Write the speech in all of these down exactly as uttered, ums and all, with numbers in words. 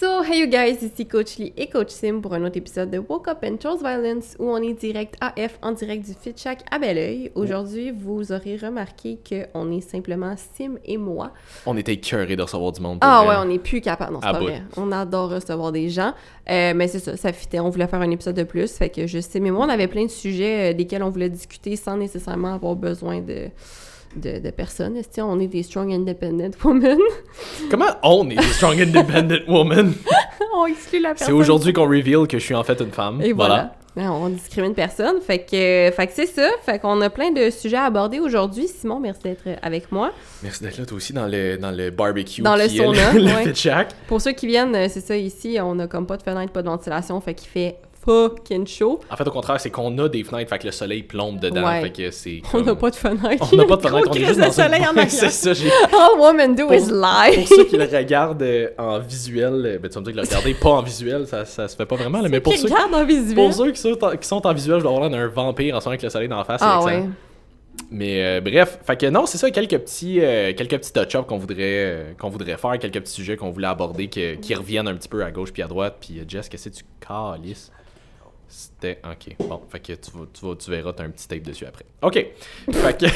So, hey you guys, ici Coach Lee et Coach Sim pour un autre épisode de Woke Up and Chose Violence où on est direct A F en direct du Fit Shack à Belœil. Aujourd'hui, vous aurez remarqué qu'on est simplement Sim et moi. On était écœurés de recevoir du monde. Ah ouais, on n'est plus capable, non c'est pas vrai. On adore recevoir des gens, euh, mais c'est ça, ça fitait, on voulait faire un épisode de plus, fait que juste Sim et moi, on avait plein de sujets euh, desquels on voulait discuter sans nécessairement avoir besoin de... De, de personnes. Est-ce qu'on est des strong independent women? Comment on est des strong independent women? On exclut la personne. C'est aujourd'hui qu'on reveal que je suis en fait une femme. Et voilà. voilà. On discrimine personne. Fait que, fait que c'est ça. Fait qu'on a plein de sujets à aborder aujourd'hui. Simon, merci d'être avec moi. Merci d'être là, toi aussi, dans le, dans le barbecue. Dans le sauna. Le, ouais. le Fit Shack. Pour ceux qui viennent, c'est ça, ici, on a comme pas de fenêtre, pas de ventilation. Fait qu'il fait fucking chaud. En fait, au contraire, c'est qu'on a des fenêtres, fait que le soleil plombe dedans, ouais. fait que c'est comme... On n'a pas de fenêtres. On n'a pas de fenêtres, on est juste dans soleil une... en c'est ça, j'ai... All women do pour, is lie. Pour ceux qui le regardent euh, en visuel, ben tu vas me dire que le regarder pas en visuel, ça, ça se fait pas vraiment, là, mais pour ceux, qui... en visuel. pour ceux qui sont, qui sont en visuel, je dois avoir l'air d'un vampire en ce moment avec le soleil dans la face. Ah ouais. Mais euh, bref, fait que non, c'est ça, quelques petits, euh, quelques petits touch-ups qu'on voudrait, euh, qu'on voudrait faire, quelques petits sujets qu'on voulait aborder que, qui reviennent un petit peu à gauche puis à droite. Puis euh, Jess, qu'est-ce que tu calisses? C'était... OK. Bon, fait que tu, vas, tu, vas, tu verras, t'as un petit tape dessus après. OK. Fait que...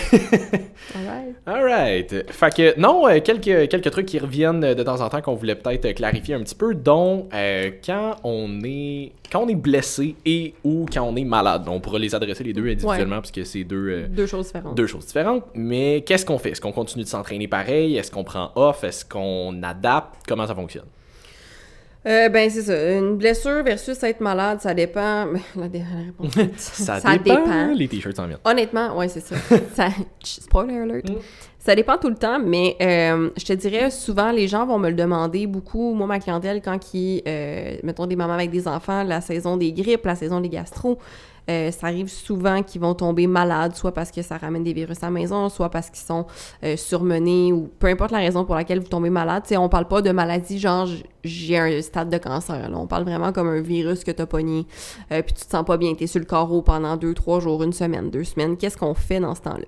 All right. All right. Fait que, non, euh, quelques, quelques trucs qui reviennent de temps en temps qu'on voulait peut-être clarifier un petit peu, dont euh, quand on est quand on est blessé et ou quand on est malade. On pourra les adresser les deux individuellement ouais. parce que c'est deux... Euh, deux choses différentes. Deux choses différentes. Mais qu'est-ce qu'on fait? Est-ce qu'on continue de s'entraîner pareil? Est-ce qu'on prend off? Est-ce qu'on adapte? Comment ça fonctionne? Euh, ben, c'est ça. Une blessure versus être malade, ça dépend. La, dé... la réponse. ça, ça dépend. dépend. Les t-shirts en viennent. Honnêtement, ouais, c'est ça. ça... Spoiler alert. Mm. Ça dépend tout le temps, mais euh, je te dirais, souvent, les gens vont me le demander beaucoup. Moi, ma clientèle, quand ils, euh, mettons des mamans avec des enfants, la saison des grippes, la saison des gastro, euh, ça arrive souvent qu'ils vont tomber malades, soit parce que ça ramène des virus à la maison, soit parce qu'ils sont euh, surmenés, ou peu importe la raison pour laquelle vous tombez malade. T'sais, on parle pas de maladie, genre j'ai un stade de cancer. Là. On parle vraiment comme un virus que t'as pogné, euh, puis tu te sens pas bien, t'es sur le carreau pendant deux, trois jours, une semaine, deux semaines. Qu'est-ce qu'on fait dans ce temps-là?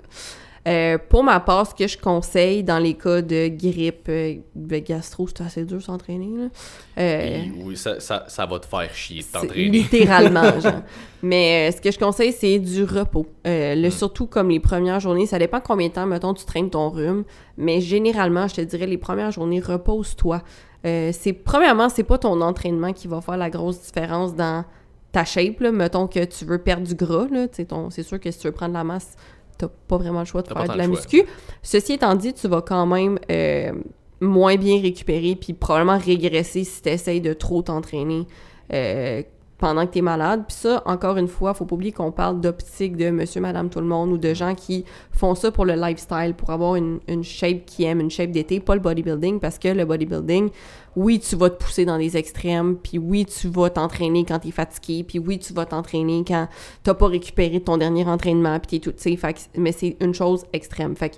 Euh, pour ma part, ce que je conseille dans les cas de grippe, euh, de gastro, c'est assez dur s'entraîner. Là. Euh, oui, ça, ça, ça va te faire chier de t'entraîner. Littéralement, genre. Mais euh, ce que je conseille, c'est du repos. Euh, le, mm. Surtout comme les premières journées, ça dépend combien de temps, mettons, tu traînes ton rhume. Mais généralement, je te dirais, les premières journées, repose-toi. Euh, c'est, premièrement, c'est pas ton entraînement qui va faire la grosse différence dans ta shape. Là. Mettons que tu veux perdre du gras. Là, ton, c'est sûr que si tu veux prendre la masse... t'as pas vraiment le choix de t'as faire de la muscu. Ceci étant dit, tu vas quand même euh, moins bien récupérer puis probablement régresser si tu essaies de trop t'entraîner euh, pendant que tu es malade. Puis ça, encore une fois, faut pas oublier qu'on parle d'optique de monsieur, madame, tout le monde ou de gens qui font ça pour le lifestyle, pour avoir une, une shape qu'ils aiment, une shape d'été, pas le bodybuilding, parce que le bodybuilding, oui, tu vas te pousser dans des extrêmes, puis oui, tu vas t'entraîner quand t'es fatigué, puis oui, tu vas t'entraîner quand t'as pas récupéré de ton dernier entraînement, puis t'es tout, tu sais, mais c'est une chose extrême. Fait que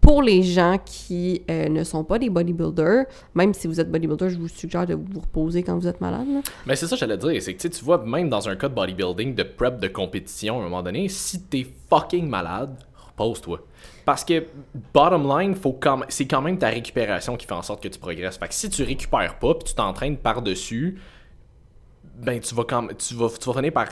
pour les gens qui euh, ne sont pas des bodybuilders, même si vous êtes bodybuilder, je vous suggère de vous reposer quand vous êtes malade. Là. Mais c'est ça que j'allais dire, c'est que tu vois, même dans un cas de bodybuilding, de prep, de compétition, à un moment donné, si t'es fucking malade, repose-toi. Parce que, bottom line, faut quand même, c'est quand même ta récupération qui fait en sorte que tu progresses. Fait que si tu récupères pas, puis tu t'entraînes par-dessus, ben tu vas, quand, tu vas, tu vas finir par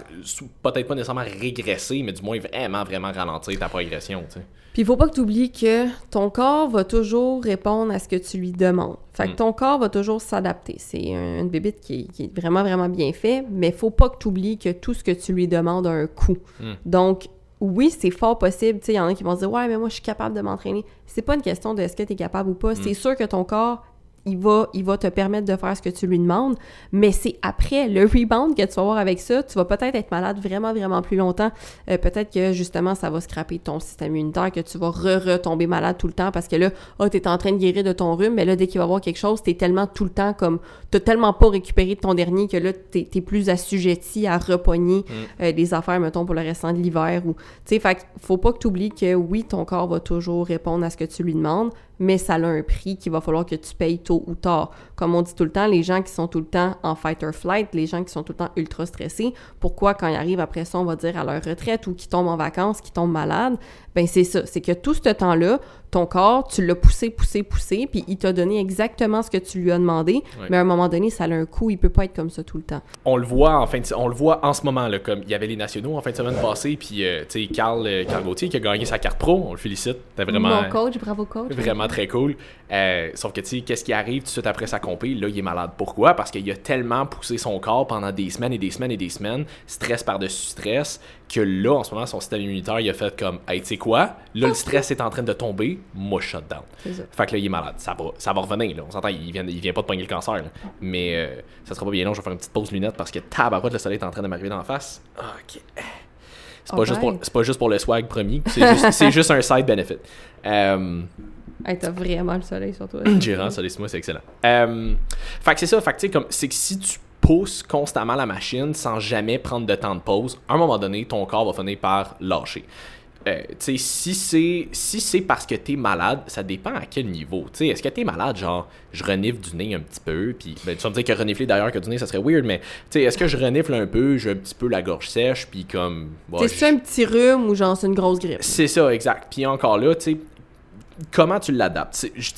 peut-être pas nécessairement régresser, mais du moins vraiment, vraiment ralentir ta progression, tu sais. Puis il faut pas que tu oublies que ton corps va toujours répondre à ce que tu lui demandes. Fait que ton corps va toujours s'adapter. C'est une bébite qui, qui est vraiment, vraiment bien fait, mais faut pas que tu oublies que tout ce que tu lui demandes a un coût. Mm. Donc, oui, c'est fort possible. Tu sais, il y en a qui vont se dire « Ouais, mais moi, je suis capable de m'entraîner. » C'est pas une question de est-ce que tu es capable ou pas. Mm. C'est sûr que ton corps, il va, il va te permettre de faire ce que tu lui demandes, mais c'est après le rebound que tu vas avoir avec ça. Tu vas peut-être être malade vraiment, vraiment plus longtemps. Euh, peut-être que, justement, ça va scraper ton système immunitaire, que tu vas re-retomber malade tout le temps parce que là, oh, t'es en train de guérir de ton rhume, mais là, dès qu'il va y avoir quelque chose, t'es tellement tout le temps comme... T'as tellement pas récupéré de ton dernier que là, t'es, t'es plus assujetti à repogner mm. euh, des affaires, mettons, pour le restant de l'hiver. Ou, tu sais, fait faut pas que t'oublies que, oui, ton corps va toujours répondre à ce que tu lui demandes, mais ça a un prix qu'il va falloir que tu payes tôt ou tard. Comme on dit tout le temps, les gens qui sont tout le temps en fight or flight, les gens qui sont tout le temps ultra stressés, pourquoi quand ils arrivent après ça, on va dire à leur retraite ou qu'ils tombent en vacances, qu'ils tombent malades, ben c'est ça, c'est que tout ce temps-là, ton corps, tu l'as poussé, poussé, poussé, puis il t'a donné exactement ce que tu lui as demandé, oui. mais à un moment donné, ça a un coût, il peut pas être comme ça tout le temps. On le voit en fin de, on le voit en ce moment, là, comme il y avait les nationaux en fin de semaine passée, puis euh, tu sais, Carl, euh, Carl Gauthier qui a gagné sa carte pro, on le félicite, t'es vraiment... Mon coach, bravo coach. Vraiment très cool. Euh, sauf que tu sais, qu'est-ce qui arrive tout de suite après sa compé? Là, il est malade. Pourquoi? Parce qu'il a tellement poussé son corps pendant des semaines et des semaines et des semaines, stress par-dessus stress, que là, en ce moment, son système immunitaire, il a fait comme « Hey, tu sais quoi? Là, okay. le stress est en train de tomber, moi, je shut down. » Fait que là, il est malade. Ça va, ça va revenir, là. On s'entend, il vient, il vient pas de pogner le cancer, là. Mais euh, ça sera pas bien long, je vais faire une petite pause lunettes parce que tabarouette, le soleil est en train de m'arriver dans la face. OK. C'est pas, right. juste pour, c'est pas juste pour le swag, promis. C'est juste, c'est juste un side benefit. Um, Hey, t'as vraiment le soleil sur toi. J'ai vraiment le soleil sur moi, c'est excellent. Euh, fait que c'est ça, fait que, comme, c'est que si tu pousses constamment la machine sans jamais prendre de temps de pause, à un moment donné, ton corps va finir par lâcher. Euh, tu sais, si c'est, si c'est parce que t'es malade, ça dépend à quel niveau. Tu sais, est-ce que t'es malade, genre, je renifle du nez un petit peu, puis ben, tu vas me dire que renifler d'ailleurs que du nez, ça serait weird, mais tu sais, est-ce que je renifle un peu, j'ai un petit peu la gorge sèche, puis comme... Bah, c'est ça, un petit rhume ou genre, c'est une grosse grippe? C'est ça, exact. Puis encore là, tu sais, comment tu l'adaptes? Je,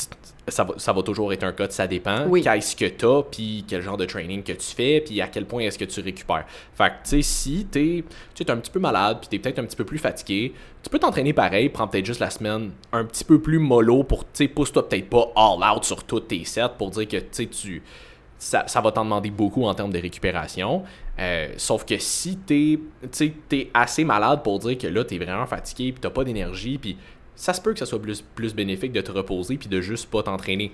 ça, va, ça va toujours être un cas, ça dépend. Oui. Qu'est-ce que tu as, puis quel genre de training que tu fais, puis à quel point est-ce que tu récupères. Fait que, tu sais, si tu es un petit peu malade, puis tu es peut-être un petit peu plus fatigué, tu peux t'entraîner pareil, prends peut-être juste la semaine un petit peu plus mollo pour, tu sais, pousse-toi peut-être pas all out sur tous tes sets pour dire que, tu sais, tu. Ça, ça va t'en demander beaucoup en termes de récupération. Euh, sauf que si tu es assez malade pour dire que là, tu es vraiment fatigué, puis tu n'as pas d'énergie, puis. Ça se peut que ça soit plus, plus bénéfique de te reposer puis de juste pas t'entraîner.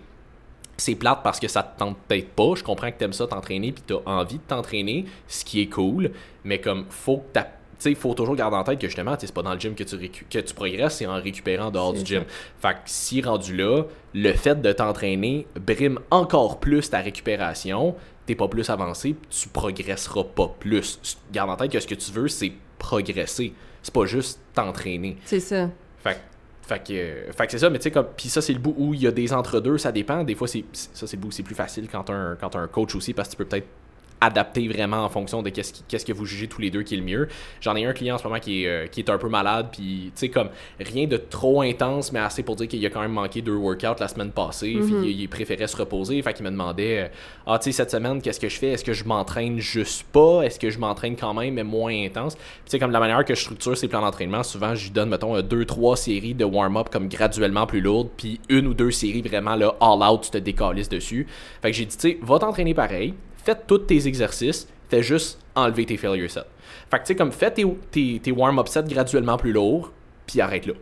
C'est plate parce que ça te tente peut-être pas. Je comprends que t'aimes ça t'entraîner puis t'as envie de t'entraîner, ce qui est cool. Mais comme, faut que t'as... Il faut toujours garder en tête que justement, c'est pas dans le gym que tu, récu- que tu progresses, c'est en récupérant dehors c'est du gym. Ça. Fait que si rendu là, le fait de t'entraîner brime encore plus ta récupération, t'es pas plus avancé, tu progresseras pas plus. Garde en tête que ce que tu veux, c'est progresser. C'est pas juste t'entraîner. C'est ça. Fait que Fait que, euh, fait que c'est ça, mais tu sais, comme. Puis ça, c'est le bout où il y a des entre-deux, ça dépend. Des fois, c'est, c'est ça, c'est le bout où c'est plus facile quand t'as un, quand t'as un coach aussi, parce que tu peux peut-être adapter vraiment en fonction de qu'est-ce, qui, qu'est-ce que vous jugez tous les deux qui est le mieux. J'en ai un client en ce moment qui est, euh, qui est un peu malade, puis tu sais, comme, rien de trop intense, mais assez pour dire qu'il a quand même manqué deux workouts la semaine passée, mm-hmm. puis il, il préférait se reposer. Fait qu'il me demandait, « Ah, tu sais, cette semaine, qu'est-ce que je fais? Est-ce que je m'entraîne juste pas? Est-ce que je m'entraîne quand même, mais moins intense? » Puis tu sais, comme la manière que je structure ces plans d'entraînement, souvent, je lui donne, mettons, deux, trois séries de warm-up comme graduellement plus lourdes, puis une ou deux séries vraiment, là, all-out, tu te décalisses dessus. Fait que j'ai dit, tu sais, va t'entraîner pareil. Fais tous tes exercices, fais juste enlever tes failure sets. Fait que tu sais, comme fais tes, tes, tes warm-up sets graduellement plus lourds, puis arrête là.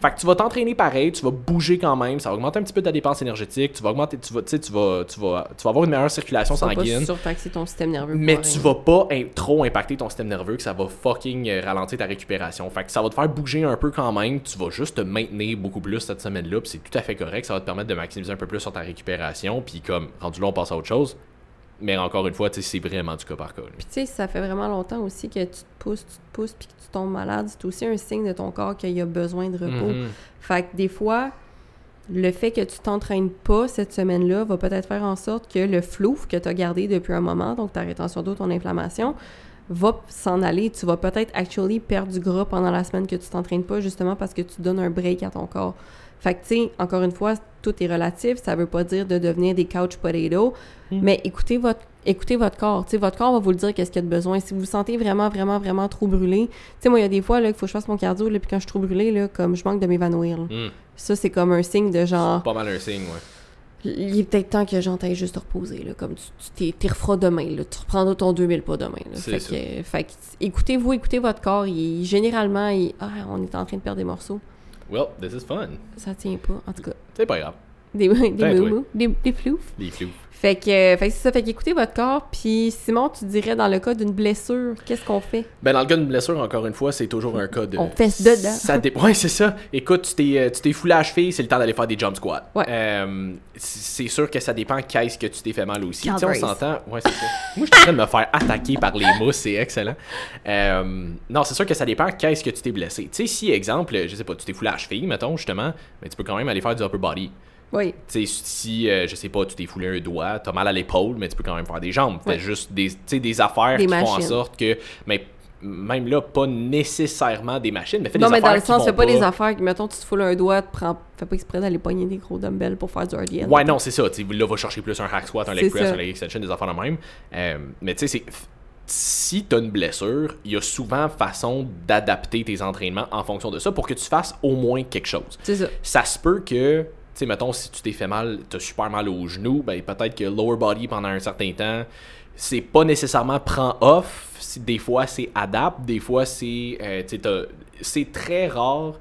Fait que tu vas t'entraîner pareil, tu vas bouger quand même, ça va augmenter un petit peu ta dépense énergétique, tu vas augmenter, tu vas, tu sais, tu vas, tu vas, tu vas avoir une meilleure circulation sanguine. Tu vas pas surtaxer ton système nerveux. Mais tu vas pas in- trop impacter ton système nerveux, que ça va fucking euh, ralentir ta récupération. Fait que ça va te faire bouger un peu quand même, tu vas juste te maintenir beaucoup plus cette semaine-là, puis c'est tout à fait correct, ça va te permettre de maximiser un peu plus sur ta récupération, puis comme rendu là, on passe à autre chose. Mais encore une fois, tu sais, c'est vraiment du cas par cas. Puis tu sais, ça fait vraiment longtemps aussi que tu te pousses, tu te pousses, puis que tu tombes malade. C'est aussi un signe de ton corps qu'il a besoin de repos. Mm-hmm. Fait que des fois, le fait que tu t'entraînes pas cette semaine-là va peut-être faire en sorte que le flouf que tu as gardé depuis un moment, donc ta rétention d'eau, ton inflammation, va s'en aller. Tu vas peut-être actually perdre du gras pendant la semaine que tu t'entraînes pas, justement parce que tu donnes un break à ton corps. Fait que tu sais, encore une fois, tout est relatif, ça veut pas dire de devenir des couch potatoes, mm. mais écoutez votre, écoutez votre corps, tu sais, votre corps va vous le dire qu'est-ce qu'il y a de besoin. Si vous vous sentez vraiment, vraiment, vraiment trop brûlé, tu sais, moi, il y a des fois, là, qu'il faut que je fasse mon cardio, là, puis quand je suis trop brûlée, là, comme, je manque de m'évanouir, là. Mm. Ça, c'est comme un signe de genre... C'est pas mal un signe, ouais. Il est peut-être temps que j'en t'aille juste te reposer, là, comme tu, tu t'es, t'y referas demain, là, tu reprendras ton deux mille pas demain. Là. C'est fait ça. Que, fait que, écoutez-vous, écoutez votre corps, il, généralement, il, ah, on est en train de perdre des morceaux. Well, this is fun. Ça tient pas, en tout cas. C'est pas grave. Des, des moumous, des, des floufs. Des floufs. Fait que, euh, fait que c'est ça. Fait qu'écoutez votre corps. Puis Simon, tu dirais dans le cas d'une blessure, qu'est-ce qu'on fait? Ben dans le cas d'une blessure, encore une fois, c'est toujours un cas de... On fesse dedans. Ça dé... Ouais, c'est ça. Écoute, tu t'es, tu t'es foulé à la cheville, c'est le temps d'aller faire des jump squats. Ouais. Euh, c'est sûr que ça dépend qu'est-ce que tu t'es fait mal aussi. Tu sais, on s'entend... Ouais, c'est ça. Moi, je suis en train de me faire attaquer par les mousses, c'est excellent. Euh, non, c'est sûr que ça dépend qu'est-ce que tu t'es blessé. Tu sais, si, exemple, je sais pas, tu t'es foulé à la cheville, mettons, justement, mais tu peux quand même aller faire du upper body. Oui. Tu sais, si, euh, je sais pas, tu t'es foulé un doigt, t'as mal à l'épaule, mais tu peux quand même faire des jambes. Fais oui. juste des, des affaires des qui machines. Font en sorte que... Mais même là, pas nécessairement des machines, mais fais non, des mais affaires. Non, mais dans le sens, fais pas, pas des affaires, mettons, tu te foules un doigt, prends, fais pas exprès d'aller pogner des gros dumbbells pour faire du hard end. Ouais, non, c'est ça. T'sais, là, va chercher plus un hack squat, un leg press, ça. un leg extension, des affaires de même. Euh, mais tu sais, c'est. Si tu as une blessure, il y a souvent façon d'adapter tes entraînements en fonction de ça pour que tu fasses au moins quelque chose. C'est ça. Ça se peut que, tu sais, mettons, si tu t'es fait mal, tu as super mal au genou, ben peut-être que lower body pendant un certain temps, c'est pas nécessairement prend off. Des fois, c'est adapte. Des fois, c'est. Euh, tu sais, c'est très rare.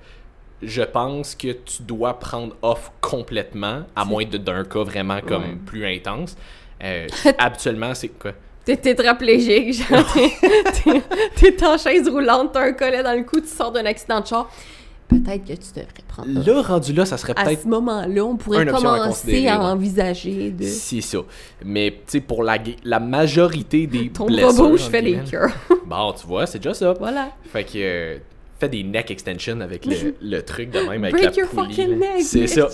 Je pense que tu dois prendre off complètement, à c'est... moins de, d'un cas vraiment comme ouais. plus intense. Euh, habituellement, c'est quoi? T'es tétraplégique, genre, t'es, t'es, t'es en chaise roulante, t'as un collet dans le cou, tu sors d'un accident de char. Peut-être que tu devrais prendre... Là, rendu là, ça serait peut-être... À ce moment-là, on pourrait commencer à, à envisager de... C'est ça. Mais, tu sais, pour la, la majorité des Ton blessures... Ton robot, je fais les cœurs. Bon, tu vois, c'est déjà ça. Voilà. Fait que... Euh, fais des neck extensions avec le, le truc de même, avec Break la poulie. Break your fucking neck! C'est bitch. ça.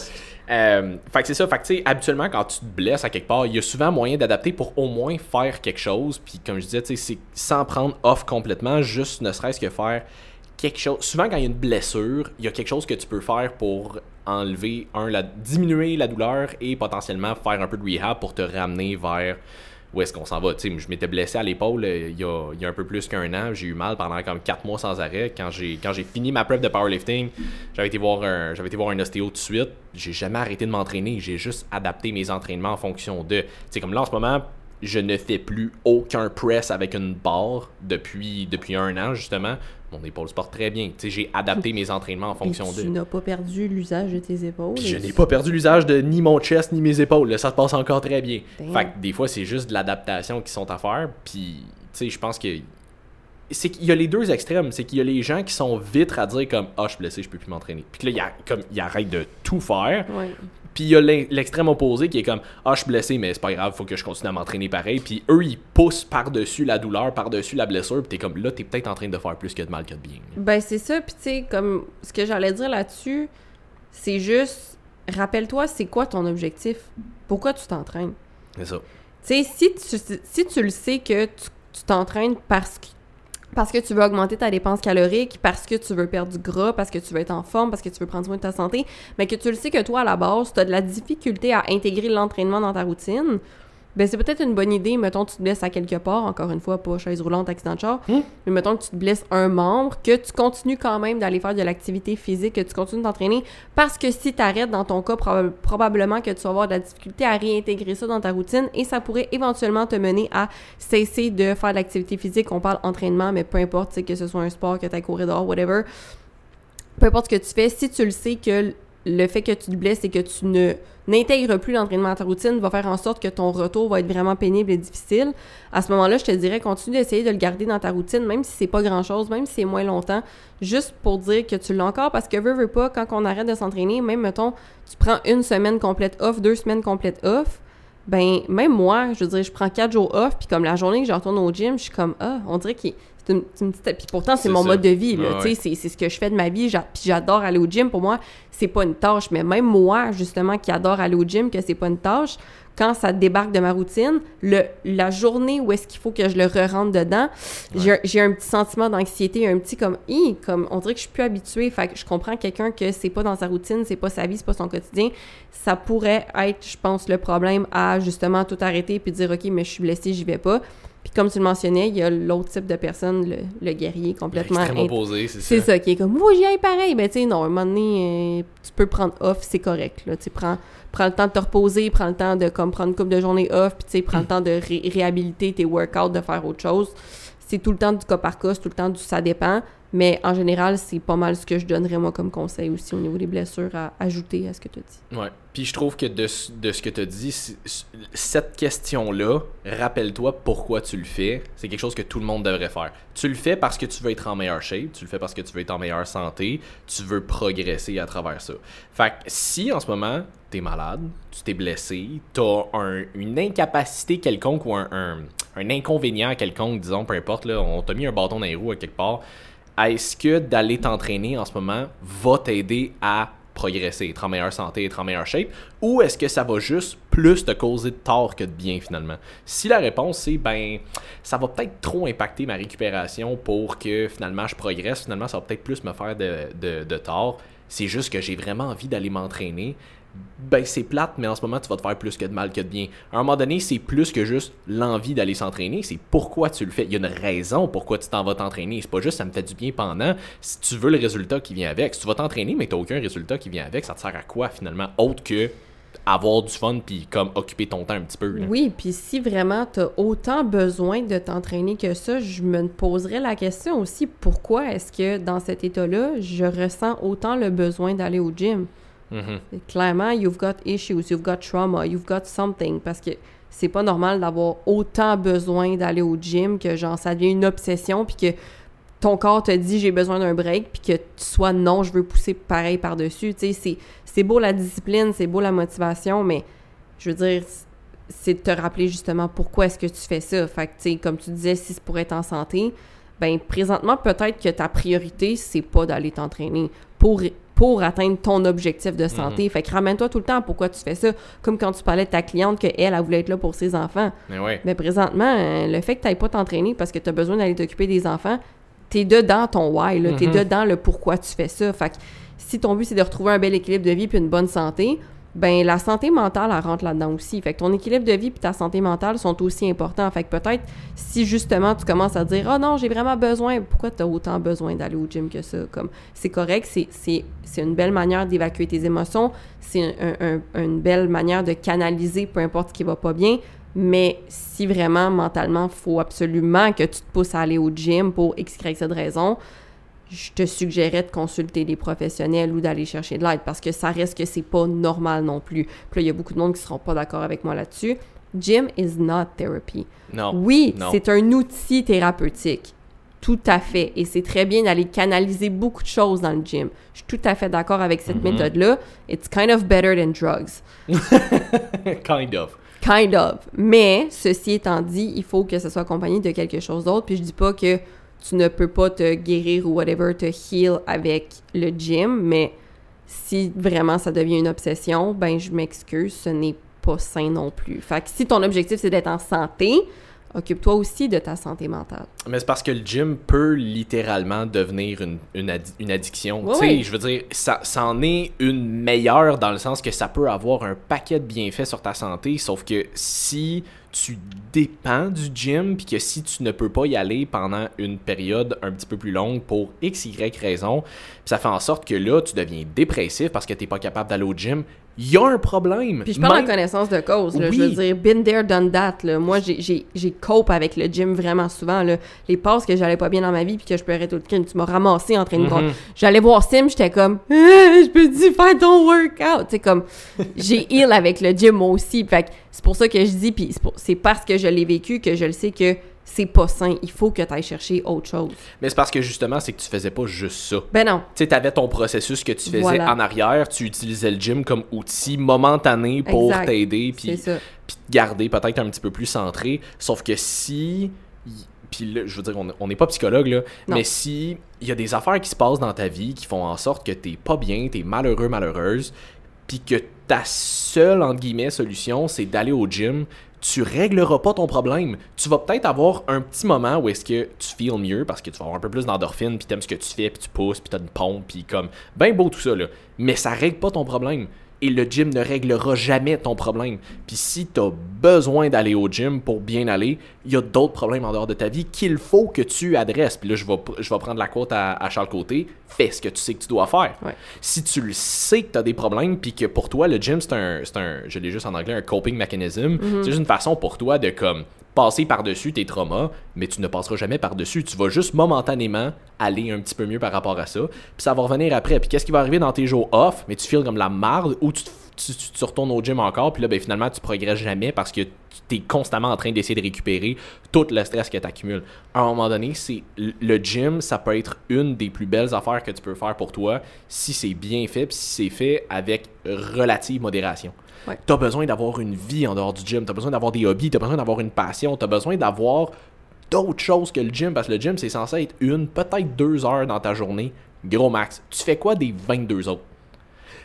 Euh, fait que c'est ça, fait que tu sais, habituellement quand tu te blesses à quelque part, il y a souvent moyen d'adapter pour au moins faire quelque chose, puis comme je disais, tu sais, c'est sans prendre off complètement, juste ne serait-ce que faire quelque chose. Souvent quand il y a une blessure, il y a quelque chose que tu peux faire pour enlever, un, la, diminuer la douleur et potentiellement faire un peu de rehab pour te ramener vers où est-ce qu'on s'en va. Tu sais, je m'étais blessé à l'épaule il y, a, il y a un peu plus qu'un an, j'ai eu mal pendant comme quatre mois sans arrêt. Quand j'ai, quand j'ai fini ma prep de powerlifting, j'avais été voir un, j'avais été voir un ostéo tout de suite. J'ai jamais arrêté de m'entraîner, j'ai juste adapté mes entraînements en fonction de... Tu sais, comme là en ce moment, je ne fais plus aucun press avec une barre depuis, depuis un an justement. Mon épaule se porte très bien. Tu sais, j'ai adapté mes entraînements en fonction de... Et tu de... n'as pas perdu l'usage de tes épaules. Puis je n'ai pas perdu l'usage de ni mon chest ni mes épaules. Là, ça se passe encore très bien. Damn. Fait que des fois, c'est juste de l'adaptation qui sont à faire. Puis, tu sais, je pense que... C'est qu'il y a les deux extrêmes. C'est qu'il y a les gens qui sont vite à dire comme « Ah, oh, je suis blessé, je peux plus m'entraîner. » Puis que là, il a, comme, il arrête de tout faire. Ouais. Puis il y a l'extrême opposé qui est comme « Ah, je suis blessé, mais c'est pas grave, faut que je continue à m'entraîner pareil. » Puis eux, ils poussent par-dessus la douleur, par-dessus la blessure. Puis t'es comme « Là, t'es peut-être en train de faire plus que de mal que de bien. » Ben, c'est ça. Puis tu sais, comme ce que j'allais dire là-dessus, c'est juste, rappelle-toi, c'est quoi ton objectif? Pourquoi tu t'entraînes? C'est ça. Tu sais, si tu, si tu le sais que tu, tu t'entraînes parce que Parce que tu veux augmenter ta dépense calorique, parce que tu veux perdre du gras, parce que tu veux être en forme, parce que tu veux prendre soin de ta santé, mais que tu le sais que toi, à la base, tu as de la difficulté à intégrer l'entraînement dans ta routine, ben c'est peut-être une bonne idée, mettons, tu te blesses à quelque part, encore une fois, pas chaise roulante, accident de char, mmh. mais mettons que tu te blesses un membre, que tu continues quand même d'aller faire de l'activité physique, que tu continues d'entraîner, parce que si tu arrêtes, dans ton cas, prob- probablement que tu vas avoir de la difficulté à réintégrer ça dans ta routine, et ça pourrait éventuellement te mener à cesser de faire de l'activité physique. On parle entraînement, mais peu importe, que ce soit un sport, que tu ailles courir dehors, whatever, peu importe ce que tu fais, si tu le sais que le fait que tu te blesses et que tu ne n'intègres plus l'entraînement à ta routine va faire en sorte que ton retour va être vraiment pénible et difficile. À ce moment-là, je te dirais, continue d'essayer de le garder dans ta routine, même si c'est pas grand-chose, même si c'est moins longtemps, juste pour dire que tu l'as encore, parce que veux, veux pas, quand on arrête de s'entraîner, même, mettons, tu prends une semaine complète off, deux semaines complètes off, ben même moi, je veux dire, je prends quatre jours off, puis comme la journée que je retourne au gym, je suis comme, ah, on dirait qu'il... Une, une petite... Puis pourtant, c'est, c'est mon ça. mode de vie, là, ah ouais. c'est, c'est ce que je fais de ma vie, j'a... puis j'adore aller au gym. Pour moi, c'est pas une tâche, mais même moi, justement, qui adore aller au gym, que c'est pas une tâche, quand ça débarque de ma routine, le, la journée où est-ce qu'il faut que je le re-rentre dedans, ouais. j'ai, j'ai un petit sentiment d'anxiété, un petit comme « hi », comme on dirait que je suis plus habituée, fait que je comprends quelqu'un que c'est pas dans sa routine, c'est pas sa vie, c'est pas son quotidien, ça pourrait être, je pense, le problème à justement tout arrêter puis dire « Ok, mais je suis blessée, j'y vais pas ». Puis comme tu le mentionnais, il y a l'autre type de personne, le, le guerrier complètement... Extrêmement int... posé, c'est ça. C'est ça, qui est comme « Moi, j'y aille pareil! » Ben tu sais, non, à un moment donné, euh, tu peux prendre off, c'est correct. Là. Prends, prends le temps de te reposer, prends le temps de comme, prendre une couple de journées off, puis tu sais, prends mm. le temps de ré- réhabiliter tes workouts, de faire autre chose. C'est tout le temps du cas par cas, c'est tout le temps du « ça dépend ». Mais en général, c'est pas mal ce que je donnerais moi comme conseil aussi au niveau des blessures à ajouter à ce que tu as dit. Ouais. Puis je trouve que de, de ce que tu as dit, cette question-là, rappelle-toi pourquoi tu le fais. C'est quelque chose que tout le monde devrait faire. Tu le fais parce que tu veux être en meilleure shape, tu le fais parce que tu veux être en meilleure santé, tu veux progresser à travers ça. Fait que si en ce moment, t'es malade, tu t'es blessé, t'as un, une incapacité quelconque ou un, un, un inconvénient quelconque, disons, peu importe, là, on t'a mis un bâton dans les roues à quelque part, est-ce que d'aller t'entraîner en ce moment va t'aider à progresser, être en meilleure santé, être en meilleure shape, ou est-ce que ça va juste plus te causer de tort que de bien finalement? Si la réponse c'est ben ça va peut-être trop impacter ma récupération pour que finalement je progresse, finalement ça va peut-être plus me faire de, de, de tort, c'est juste que j'ai vraiment envie d'aller m'entraîner, ben c'est plate, mais en ce moment tu vas te faire plus que de mal que de bien. À un moment donné, c'est plus que juste l'envie d'aller s'entraîner, c'est pourquoi tu le fais. Il y a une raison pourquoi tu t'en vas t'entraîner. C'est pas juste ça me fait du bien pendant. Si tu veux le résultat qui vient avec, si tu vas t'entraîner mais tu n'as aucun résultat qui vient avec, ça te sert à quoi finalement autre que avoir du fun puis comme occuper ton temps un petit peu là. Oui, puis si vraiment tu as autant besoin de t'entraîner que ça, je me poserais la question aussi, pourquoi est-ce que dans cet état-là, je ressens autant le besoin d'aller au gym? Mm-hmm. Clairement, you've got issues, you've got trauma, you've got something, parce que c'est pas normal d'avoir autant besoin d'aller au gym que genre ça devient une obsession puis que ton corps te dit j'ai besoin d'un break puis que tu sois non, je veux pousser pareil par-dessus. Tu sais, c'est, c'est beau la discipline, c'est beau la motivation, mais je veux dire, c'est de te rappeler justement pourquoi est-ce que tu fais ça. Fait que tu sais, comme tu disais, si c'est pour être en santé, ben présentement peut-être que ta priorité c'est pas d'aller t'entraîner pour pour atteindre ton objectif de santé. Mm-hmm. Fait que ramène-toi tout le temps à pourquoi tu fais ça. Comme quand tu parlais de ta cliente qu'elle, elle, elle voulait être là pour ses enfants. Mais, ouais. Mais présentement, le fait que tu n'ailles pas t'entraîner parce que tu as besoin d'aller t'occuper des enfants, t'es dedans ton why, là. Mm-hmm. T'es dedans le pourquoi tu fais ça. Fait que si ton but, c'est de retrouver un bel équilibre de vie puis une bonne santé, ben la santé mentale, elle rentre là-dedans aussi. Fait que ton équilibre de vie puis ta santé mentale sont aussi importants. Fait que peut-être, si justement, tu commences à dire « Ah oh non, j'ai vraiment besoin. » Pourquoi t'as autant besoin d'aller au gym que ça? Comme, c'est correct, c'est, c'est, c'est une belle manière d'évacuer tes émotions. C'est un, un, une belle manière de canaliser, peu importe ce qui va pas bien. Mais si vraiment, mentalement, il faut absolument que tu te pousses à aller au gym pour X, Y, Z raison, je te suggérais de consulter des professionnels ou d'aller chercher de l'aide parce que ça reste que c'est pas normal non plus. Puis là, il y a beaucoup de monde qui seront pas d'accord avec moi là-dessus. Gym is not therapy. Non. Oui, non. C'est un outil thérapeutique. Tout à fait. Et c'est très bien d'aller canaliser beaucoup de choses dans le gym. Je suis tout à fait d'accord avec cette mm-hmm. méthode-là. It's kind of better than drugs. Kind of. Kind of. Mais, ceci étant dit, il faut que ça soit accompagné de quelque chose d'autre. Puis je dis pas que tu ne peux pas te guérir ou whatever, te heal avec le gym, mais si vraiment ça devient une obsession, ben je m'excuse, ce n'est pas sain non plus. Fait que si ton objectif, c'est d'être en santé, occupe-toi aussi de ta santé mentale. Mais c'est parce que le gym peut littéralement devenir une, une, addi- une addiction. Oui, oui. Je veux dire, ça, ça en est une meilleure dans le sens que ça peut avoir un paquet de bienfaits sur ta santé, sauf que si tu dépends du gym puis que si tu ne peux pas y aller pendant une période un petit peu plus longue pour X, Y raison, ça fait en sorte que là, tu deviens dépressif parce que tu n'es pas capable d'aller au gym. Il y a un problème. Puis je parle en Même... connaissance de cause. Là, oui. Je veux dire, been there, done that. Là. Moi, j'ai, j'ai, j'ai cope avec le gym vraiment souvent. Là. Les passes que j'allais pas bien dans ma vie puis que je pleurais tout le crime. Tu m'as ramassé en train de... Mm-hmm. J'allais voir Sim, j'étais comme eh, « je peux-tu faire ton workout? » Tu sais, comme, j'ai heal avec le gym moi aussi. Fait que c'est pour ça que je dis, puis c'est, pour, c'est parce que je l'ai vécu que je le sais que c'est pas sain. Il faut que tu ailles chercher autre chose. Mais c'est parce que justement, c'est que tu faisais pas juste ça. Ben non. Tu sais, tu avais ton processus que tu faisais voilà. en arrière. Tu utilisais le gym comme outil momentané pour exact. T'aider puis te garder peut-être un petit peu plus centré. Sauf que si... Puis là, je veux dire, on n'est pas psychologue, là, mais si il y a des affaires qui se passent dans ta vie qui font en sorte que t'es pas bien, t'es malheureux, malheureuse, puis que ta seule, entre guillemets, solution, c'est d'aller au gym, tu régleras pas ton problème. Tu vas peut-être avoir un petit moment où est-ce que tu feels mieux parce que tu vas avoir un peu plus d'endorphine, puis t'aimes ce que tu fais, puis tu pousses, puis t'as une pompe, puis comme, ben beau tout ça, là. Mais ça règle pas ton problème. Et le gym ne réglera jamais ton problème. Puis si t'as besoin d'aller au gym pour bien aller, il y a d'autres problèmes en dehors de ta vie qu'il faut que tu adresses. Puis là, je vais, je vais prendre la quote à, à Charles Côté. Fais ce que tu sais que tu dois faire. Ouais. Si tu le sais que t'as des problèmes, puis que pour toi, le gym, c'est un, c'est un, je l'ai juste en anglais, un coping mechanism. Mm-hmm. C'est juste une façon pour toi de comme passer par-dessus tes traumas, mais tu ne passeras jamais par-dessus. Tu vas juste momentanément aller un petit peu mieux par rapport à ça, puis ça va revenir après. Puis qu'est-ce qui va arriver dans tes jours off? Mais tu files comme la marde ou tu, tu, tu, tu retournes au gym encore, puis là, ben, finalement, tu progresses jamais parce que tu es constamment en train d'essayer de récupérer tout le stress que tu accumules. À un moment donné, c'est, le gym, ça peut être une des plus belles affaires que tu peux faire pour toi si c'est bien fait, puis si c'est fait avec relative modération. Ouais. T'as besoin d'avoir une vie en dehors du gym, t'as besoin d'avoir des hobbies, t'as besoin d'avoir une passion, t'as besoin d'avoir d'autres choses que le gym, parce que le gym, c'est censé être une, peut-être deux heures dans ta journée, gros max. Tu fais quoi des vingt-deux autres?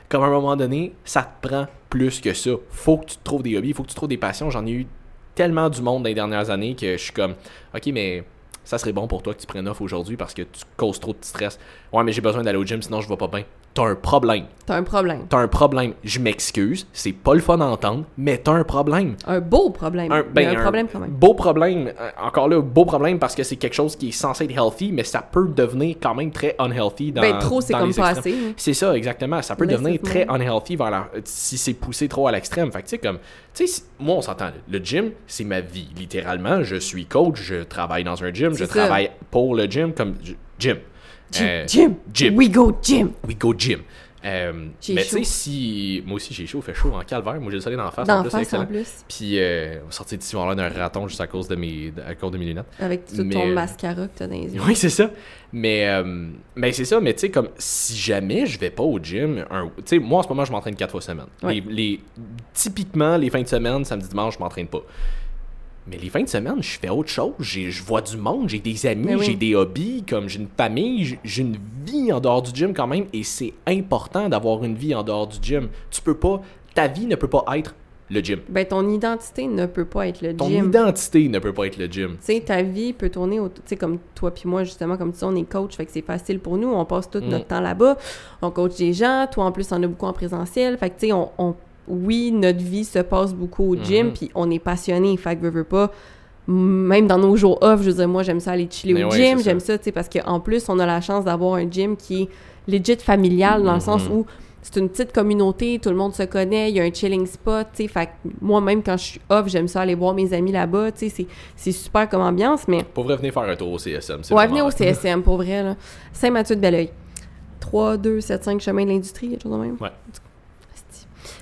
comme à un moment donné, ça te prend plus que ça. Faut que tu trouves des hobbies, faut que tu trouves des passions. J'en ai eu tellement du monde dans les dernières années que je suis comme, ok, mais ça serait bon pour toi que tu prennes off aujourd'hui parce que tu causes trop de stress. Ouais, mais j'ai besoin d'aller au gym, sinon je vais pas bien. T'as un problème. T'as un problème. T'as un problème. Je m'excuse, c'est pas le fun à entendre, mais t'as un problème. Un beau problème. Un, ben, un, un problème quand même. Beau problème. Encore là, beau problème parce que c'est quelque chose qui est censé être healthy, mais ça peut devenir quand même très unhealthy dans, ben, trop, c'est dans comme les extrêmes. Pas assez, hein. C'est ça, exactement. Ça peut devenir très unhealthy vers la, si c'est poussé trop à l'extrême. Fait que tu sais, comme, tu sais, moi on s'entend, le gym, c'est ma vie. Littéralement, je suis coach, je travaille dans un gym, c'est je ça. travaille pour le gym comme gym. Gym, euh, gym, gym, we go gym, we go gym. Euh, mais tu sais, si moi aussi j'ai chaud, il fait chaud en calvaire. Moi j'ai le soleil dans la face, dans en plus, face, c'est excellent. En plus. Puis euh, on sortait d'ici en l'air d'un raton juste à cause de mes, à cause de mes lunettes. Avec tout mais, ton euh, mascara que t'as dans les yeux. Oui, c'est ça. Mais, euh, mais c'est ça. Mais tu sais, comme si jamais je vais pas au gym, tu sais, moi en ce moment je m'entraîne quatre fois semaine. Ouais. Les, les, typiquement les fins de semaine, samedi dimanche, je m'entraîne pas. Mais les fins de semaine, je fais autre chose. J'ai, je vois du monde, j'ai des amis, oui. j'ai des hobbies, comme j'ai une famille, j'ai une vie en dehors du gym quand même. Et c'est important d'avoir une vie en dehors du gym. Tu peux pas, ta vie ne peut pas être le gym. Ben, ton identité ne peut pas être le ton gym. Ton identité ne peut pas être le gym. Tu sais, ta vie peut tourner, tu sais, comme toi puis moi, justement, comme tu dis, on est coach, fait que c'est facile pour nous. On passe tout mm. notre temps là-bas. On coach des gens. Toi, en plus, on a beaucoup en présentiel. Fait que, tu sais, on, on oui, notre vie se passe beaucoup au gym, mm-hmm. puis on est passionné, fait que veux, veux pas, même dans nos jours off, je veux dire, moi, j'aime ça aller chiller mais au ouais, gym, j'aime ça, ça tu sais, parce qu'en plus, on a la chance d'avoir un gym qui est legit familial, dans mm-hmm. le sens où c'est une petite communauté, tout le monde se connaît, il y a un chilling spot, tu sais, fait que moi-même, quand je suis off, j'aime ça aller voir mes amis là-bas, tu sais, c'est, c'est super comme ambiance, mais... Pour vrai, venez faire un tour au C S M, c'est ouais, venez au C S M, pour vrai, là. Saint-Mathieu de Belœil. trois, deux, sept, cinq, chemin de l'industrie, quelque chose de même. Ouais.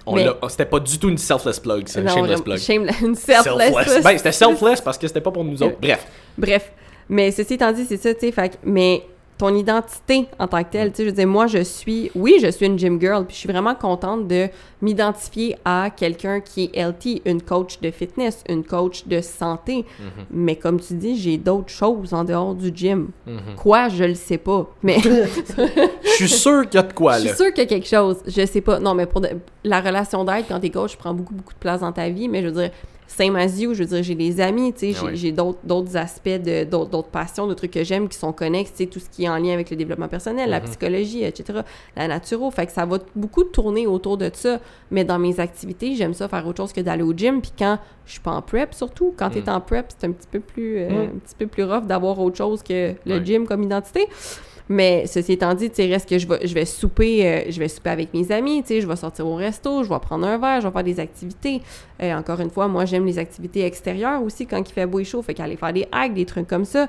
On mais... l'a... C'était pas du tout une selfless plug, c'est non, une shameless plug. Shame... Une selfless. selfless. Ben, c'était selfless parce que c'était pas pour nous autres. Bref. Bref. Mais ceci étant dit, c'est ça, tu sais, fait mais ton identité en tant que telle, tu sais, je veux dire, moi, je suis, oui, je suis une gym girl, puis je suis vraiment contente de m'identifier à quelqu'un qui est healthy, une coach de fitness, une coach de santé. Mm-hmm. Mais comme tu dis, j'ai d'autres choses en dehors du gym. Mm-hmm. Quoi, je le sais pas, mais... Je suis sûre qu'il y a de quoi, là. Je suis sûre qu'il y a quelque chose, je sais pas. Non, mais pour de... la relation d'aide, quand t'es coach, prend beaucoup, beaucoup de place dans ta vie, mais je veux dire... Saint-Mathieu, je veux dire, j'ai des amis, tu sais, j'ai, oui. j'ai d'autres, d'autres aspects, de, d'autres, d'autres passions, d'autres trucs que j'aime qui sont connexes, tu sais, tout ce qui est en lien avec le développement personnel, mm-hmm. la psychologie, et cetera, la naturo, fait que ça va beaucoup tourner autour de ça, mais dans mes activités, j'aime ça faire autre chose que d'aller au gym, puis quand je suis pas en prep, surtout, quand mm. t'es en prep, c'est un petit peu plus, euh, mm. un petit peu plus rough d'avoir autre chose que le oui. gym comme identité. Mais ceci étant dit, tu sais, reste que je vais, je vais souper, euh, je vais souper avec mes amis, tu sais, je vais sortir au resto, je vais prendre un verre, je vais faire des activités. Euh, encore une fois, moi, j'aime les activités extérieures aussi quand il fait beau et chaud, fait qu'aller faire des hikes, des trucs comme ça.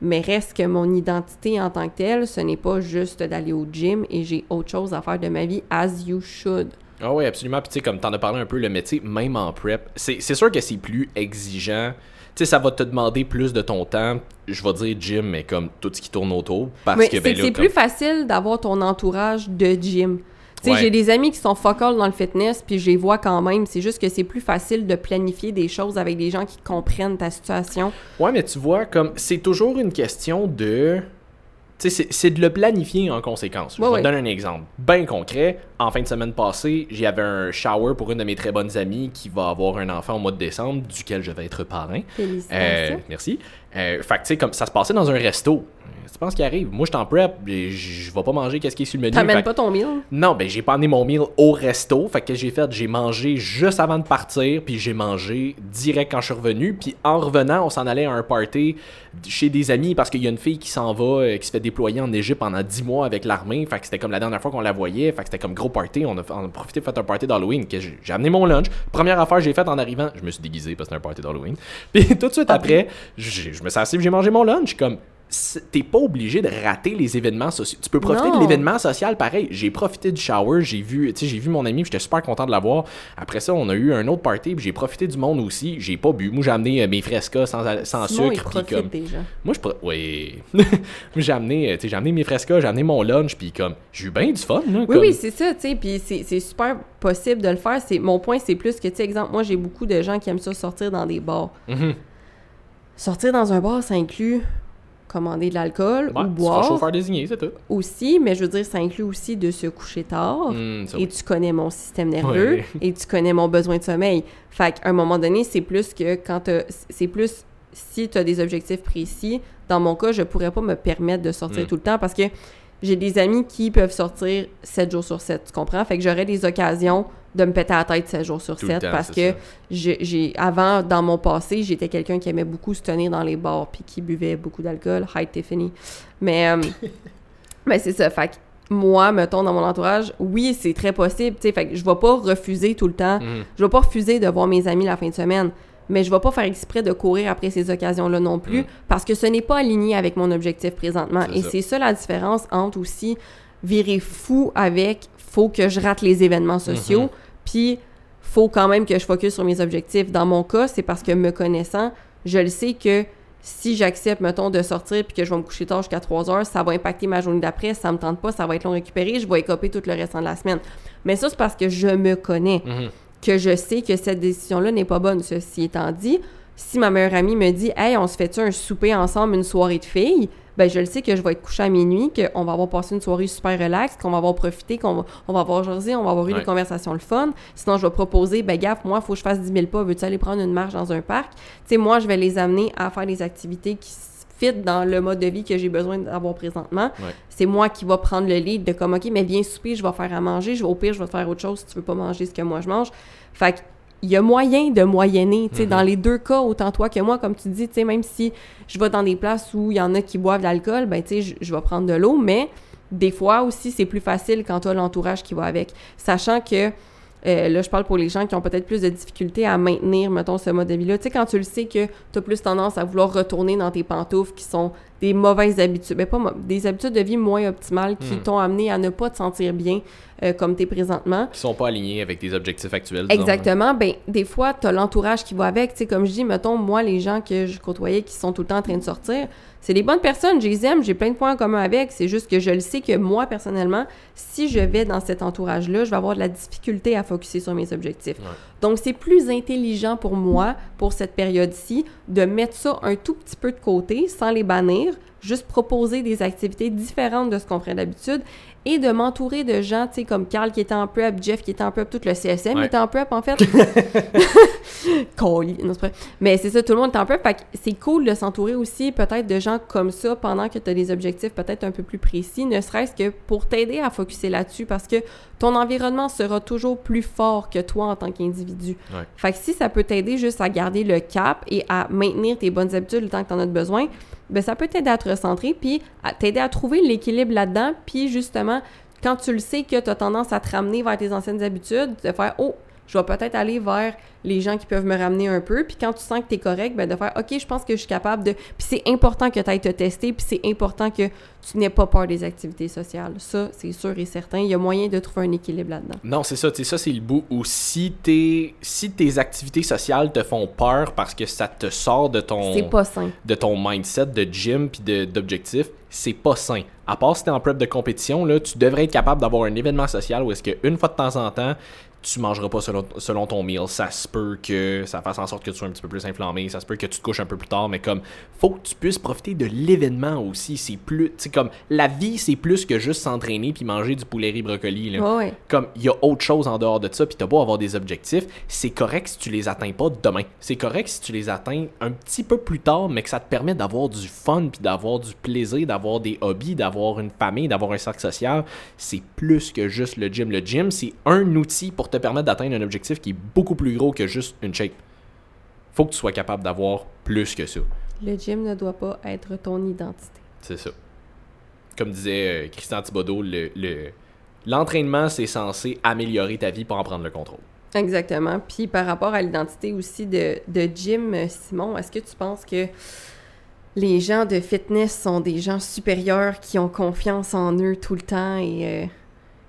Mais reste que mon identité en tant que telle, ce n'est pas juste d'aller au gym et j'ai autre chose à faire de ma vie, as you should. Ah oui, absolument. Puis tu sais, comme t'en as parlé un peu, le métier, même en prep, c'est, c'est sûr que c'est plus exigeant. Tu sais, ça va te demander plus de ton temps, je vais dire gym, mais comme tout ce qui tourne autour. Parce mais que, ben, c'est, là, c'est comme... plus facile d'avoir ton entourage de gym. Tu sais, ouais. j'ai des amis qui sont fuck all dans le fitness, puis je les vois quand même. C'est juste que c'est plus facile de planifier des choses avec des gens qui comprennent ta situation. Ouais, mais tu vois, comme c'est toujours une question de... Tu sais, c'est, c'est de le planifier en conséquence. Ouais, je ouais. te donne un exemple bien concret. En fin de semaine passée, j'avais un shower pour une de mes très bonnes amies qui va avoir un enfant au mois de décembre, duquel je vais être parrain. Félicitations. Euh, merci. Euh, fait que, tu sais, comme ça se passait dans un resto. Tu penses qu'il arrive? Moi, je t'en prep, je ne vais pas manger qu'est-ce qui est sur le menu. T'amènes pas ton meal? Non, ben j'ai pas amené mon meal au resto. Fait que qu'est-ce que j'ai fait? J'ai mangé juste avant de partir, puis j'ai mangé direct quand je suis revenu. Puis en revenant, on s'en allait à un party chez des amis parce qu'il y a une fille qui s'en va, qui se fait déployer en Égypte pendant dix mois avec l'armée. Fait que c'était comme la dernière fois qu'on la voyait. Fait que c'était comme gros party. On a, on a profité de faire un party d'Halloween. Que j'ai, j'ai amené mon lunch. Première affaire que j'ai faite en arrivant, je me suis déguisé parce que c'était un party d'Halloween. Puis tout de suite ah, après, j'ai, je me suis assis, j'ai mangé mon lunch. Comme... t'es pas obligé de rater les événements sociaux. Tu peux profiter non. de l'événement social, pareil. J'ai profité du shower, j'ai vu, j'ai vu mon ami, j'étais super content de l'avoir. Après ça, on a eu un autre party, puis j'ai profité du monde aussi. J'ai pas bu. Moi, j'ai amené mes frescas sans, sans sucre. Puis comme... déjà. Moi, je pro... oui. j'ai amené, j'ai amené mes frescas, j'ai amené mon lunch, puis comme, j'ai eu bien du fun. Là, oui, comme... oui, c'est ça, tu sais, puis c'est, c'est super possible de le faire. C'est... mon point, c'est plus que, tu sais, exemple, moi, j'ai beaucoup de gens qui aiment ça sortir dans des bars. Mm-hmm. Sortir dans un bar, ça inclut... commander de l'alcool ouais, ou boire. Tu seras chauffeur désigné, c'est tout. Aussi, mais je veux dire, ça inclut aussi de se coucher tard. Mmh, et tu connais mon système nerveux ouais. et tu connais mon besoin de sommeil. Fait qu'à un moment donné, c'est plus que quand t'as, c'est plus si tu as des objectifs précis. Dans mon cas, je pourrais pas me permettre de sortir mmh. tout le temps parce que j'ai des amis qui peuvent sortir sept jours sur sept, tu comprends? Fait que j'aurais des occasions de me péter la tête sept jours sur sept temps, parce que j'ai, j'ai, avant, dans mon passé, j'étais quelqu'un qui aimait beaucoup se tenir dans les bars puis qui buvait beaucoup d'alcool. Hi, Tiffany. Mais, euh, mais c'est ça. Fait que moi, mettons, dans mon entourage, oui, c'est très possible. T'sais, fait que je vais pas refuser tout le temps. Mm. Je vais pas refuser de voir mes amis la fin de semaine. Mais je vais pas faire exprès de courir après ces occasions-là non plus mm. parce que ce n'est pas aligné avec mon objectif présentement. C'est Et ça. c'est ça la différence entre aussi virer fou avec « faut que je rate les événements sociaux mm-hmm. » puis « faut quand même que je focus sur mes objectifs ». Dans mon cas, c'est parce que me connaissant, je le sais que si j'accepte, mettons, de sortir puis que je vais me coucher tard jusqu'à trois heures, ça va impacter ma journée d'après, ça me tente pas, ça va être long à récupérer, je vais écoper tout le restant de la semaine. Mais ça, c'est parce que je me connais. Mm-hmm. que je sais que cette décision-là n'est pas bonne. Ceci étant dit, si ma meilleure amie me dit « Hey, on se fait-tu un souper ensemble, une soirée de filles? » Ben je le sais que je vais être couchée à minuit, qu'on va avoir passé une soirée super relax, qu'on va avoir profité, qu'on va, on va avoir jasé, on va avoir eu ouais. des conversations le fun. Sinon, je vais proposer « Ben gaffe, moi, il faut que je fasse dix mille pas. Veux-tu aller prendre une marche dans un parc? » Tu sais, moi, je vais les amener à faire des activités qui fit dans le mode de vie que j'ai besoin d'avoir présentement. Ouais. C'est moi qui va prendre le lead de comme, OK, mais viens souper, je vais faire à manger, je vais, au pire, je vais te faire autre chose si tu veux pas manger ce que moi je mange. Fait qu'il y a moyen de moyenner, tu sais, mm-hmm. dans les deux cas, autant toi que moi, comme tu dis, tu sais, même si je vais dans des places où il y en a qui boivent de l'alcool, ben, tu sais, je, je vais prendre de l'eau, mais des fois aussi, c'est plus facile quand tu as l'entourage qui va avec. Sachant que, Euh, là, je parle pour les gens qui ont peut-être plus de difficultés à maintenir, mettons, ce mode de vie-là. Tu sais, quand tu le sais que tu as plus tendance à vouloir retourner dans tes pantoufles qui sont des mauvaises habitudes, mais pas des habitudes de vie moins optimales qui hmm. t'ont amené à ne pas te sentir bien euh, comme t'es présentement. Qui sont pas alignées avec tes objectifs actuels, disons. Exactement. Ben des fois, t'as l'entourage qui va avec. Tu sais, comme je dis, mettons, moi, les gens que je côtoyais qui sont tout le temps en train de sortir, c'est des bonnes personnes, je les aime, j'ai plein de points en commun avec. C'est juste que je le sais que moi, personnellement, si je vais dans cet entourage-là, je vais avoir de la difficulté à focusser sur mes objectifs. Ouais. Donc, c'est plus intelligent pour moi, pour cette période-ci, de mettre ça un tout petit peu de côté, sans les bannir, juste proposer des activités différentes de ce qu'on ferait d'habitude et de m'entourer de gens, tu sais, comme Carl qui était en prep, Jeff qui était en prep, tout le C S M ouais. était en prep, en fait. Cool. Non, c'est vrai. Mais c'est ça, tout le monde est en prep. Fait que c'est cool de s'entourer aussi peut-être de gens comme ça pendant que tu as des objectifs peut-être un peu plus précis, ne serait-ce que pour t'aider à focusser là-dessus parce que ton environnement sera toujours plus fort que toi en tant qu'individu. Ouais. Fait que si ça peut t'aider juste à garder le cap et à maintenir tes bonnes habitudes le temps que tu en as besoin, ben ça peut t'aider à te recentrer puis à t'aider à trouver l'équilibre là-dedans. Puis justement, quand tu le sais que tu as tendance à te ramener vers tes anciennes habitudes, de faire « Oh, je vais peut-être aller vers les gens qui peuvent me ramener un peu. » Puis quand tu sens que tu es correct, ben de faire « OK, je pense que je suis capable de... » Puis c'est important que tu ailles te tester puis c'est important que tu n'aies pas peur des activités sociales. Ça, c'est sûr et certain. Il y a moyen de trouver un équilibre là-dedans. Non, c'est ça. Tu sais, ça, c'est le bout où si, t'es, si tes activités sociales te font peur parce que ça te sort de ton... C'est pas sain. De ton mindset de gym puis de, d'objectifs, c'est pas sain. À part si t'es en prep de compétition, là, tu devrais être capable d'avoir un événement social où est-ce qu'une fois de temps en temps, tu mangeras pas selon, selon ton meal. Ça se peut que ça fasse en sorte que tu sois un petit peu plus inflammé. Ça se peut que tu te couches un peu plus tard. Mais comme, faut que tu puisses profiter de l'événement aussi. C'est plus, tu sais, comme, la vie, c'est plus que juste s'entraîner puis manger du poulet riz brocoli, là. Oh oui. Comme, il y a autre chose en dehors de ça. Puis t'as beau avoir des objectifs. C'est correct si tu les atteins pas demain. C'est correct si tu les atteins un petit peu plus tard, mais que ça te permet d'avoir du fun puis d'avoir du plaisir, d'avoir des hobbies, d'avoir une famille, d'avoir un cercle social. C'est plus que juste le gym. Le gym, c'est un outil pour te permettre d'atteindre un objectif qui est beaucoup plus gros que juste une shape. Faut que tu sois capable d'avoir plus que ça. Le gym ne doit pas être ton identité. C'est ça. Comme disait Christian Thibodeau, le, le, l'entraînement, c'est censé améliorer ta vie pour en prendre le contrôle. Exactement. Puis par rapport à l'identité aussi de, de gym, Simon, est-ce que tu penses que les gens de fitness sont des gens supérieurs qui ont confiance en eux tout le temps et... Euh...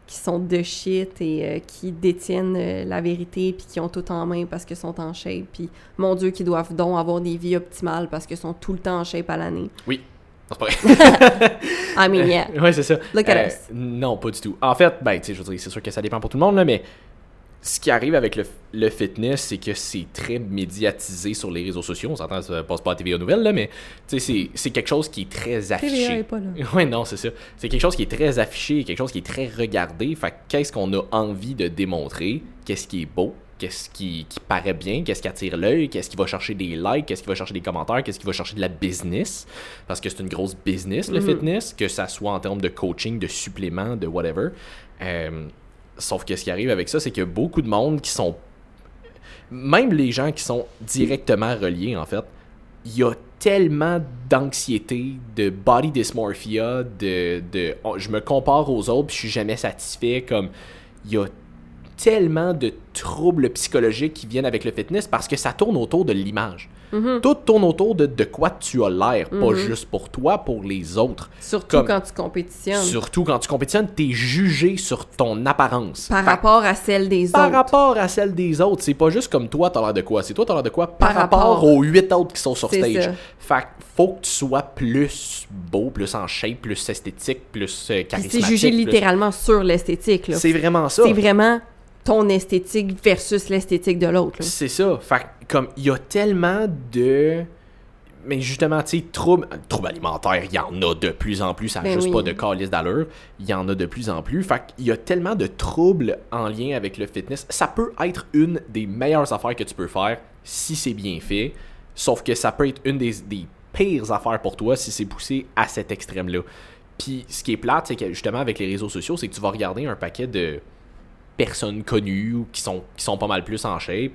qui sont de shit et euh, qui détiennent euh, la vérité puis qui ont tout en main parce qu'ils sont en shape puis mon Dieu qu'ils doivent donc avoir des vies optimales parce qu'ils sont tout le temps en shape à l'année. Oui, non, c'est pas vrai. I mean, yeah. Euh, ouais, c'est ça. Look at euh, us. Non, pas du tout. En fait, ben, tu sais, je veux dire, c'est sûr que ça dépend pour tout le monde, là, mais ce qui arrive avec le, le fitness, c'est que c'est très médiatisé sur les réseaux sociaux. On s'entend, ça passe pas à T V A Nouvelles, là, mais c'est, c'est quelque chose qui est très affiché. T V A est pas là. Oui, non, c'est ça. C'est quelque chose qui est très affiché, quelque chose qui est très regardé. Fait qu'est-ce qu'on a envie de démontrer? Qu'est-ce qui est beau? Qu'est-ce qui, qui paraît bien? Qu'est-ce qui attire l'œil? Qu'est-ce qui va chercher des likes? Qu'est-ce qui va chercher des commentaires? Qu'est-ce qui va chercher de la business? Parce que c'est une grosse business, le mm. fitness, que ça soit en termes de coaching, de suppléments, de whatever. Euh... Sauf que ce qui arrive avec ça, c'est qu'il y a beaucoup de monde qui sont... Même les gens qui sont directement reliés, en fait, il y a tellement d'anxiété, de body dysmorphia, de... de oh, je me compare aux autres puis je suis jamais satisfait. Comme, il y a tellement de troubles psychologiques qui viennent avec le fitness parce que ça tourne autour de l'image. Mm-hmm. Tout tourne autour de, de quoi tu as l'air, mm-hmm. pas juste pour toi, pour les autres. Surtout Comme, quand tu compétitionnes. Surtout quand tu compétitionnes, t'es jugé sur ton apparence. Par fait, rapport à celle des par autres. Par rapport à celle des autres. C'est pas juste comme toi, t'as l'air de quoi. C'est toi, t'as l'air de quoi par, par rapport... rapport aux huit autres qui sont sur c'est stage. Ça. Fait faut que tu sois plus beau, plus en shape, plus esthétique, plus euh, charismatique. C'est jugé plus... littéralement sur l'esthétique. Là. C'est vraiment ça. C'est vraiment... ton esthétique versus l'esthétique de l'autre. Là. C'est ça. Fait comme il y a tellement de... Mais justement, tu sais, troubles, troubles alimentaires, il y en a de plus en plus. Ça n'a ben juste oui. pas de calice d'allure. Il y en a de plus en plus. Fait qu'il y a tellement de troubles en lien avec le fitness. Ça peut être une des meilleures affaires que tu peux faire si c'est bien fait. Sauf que ça peut être une des, des pires affaires pour toi si c'est poussé à cet extrême-là. Puis ce qui est plate, c'est que justement, avec les réseaux sociaux, c'est que tu vas regarder un paquet de... personnes connues ou qui sont, qui sont pas mal plus en shape,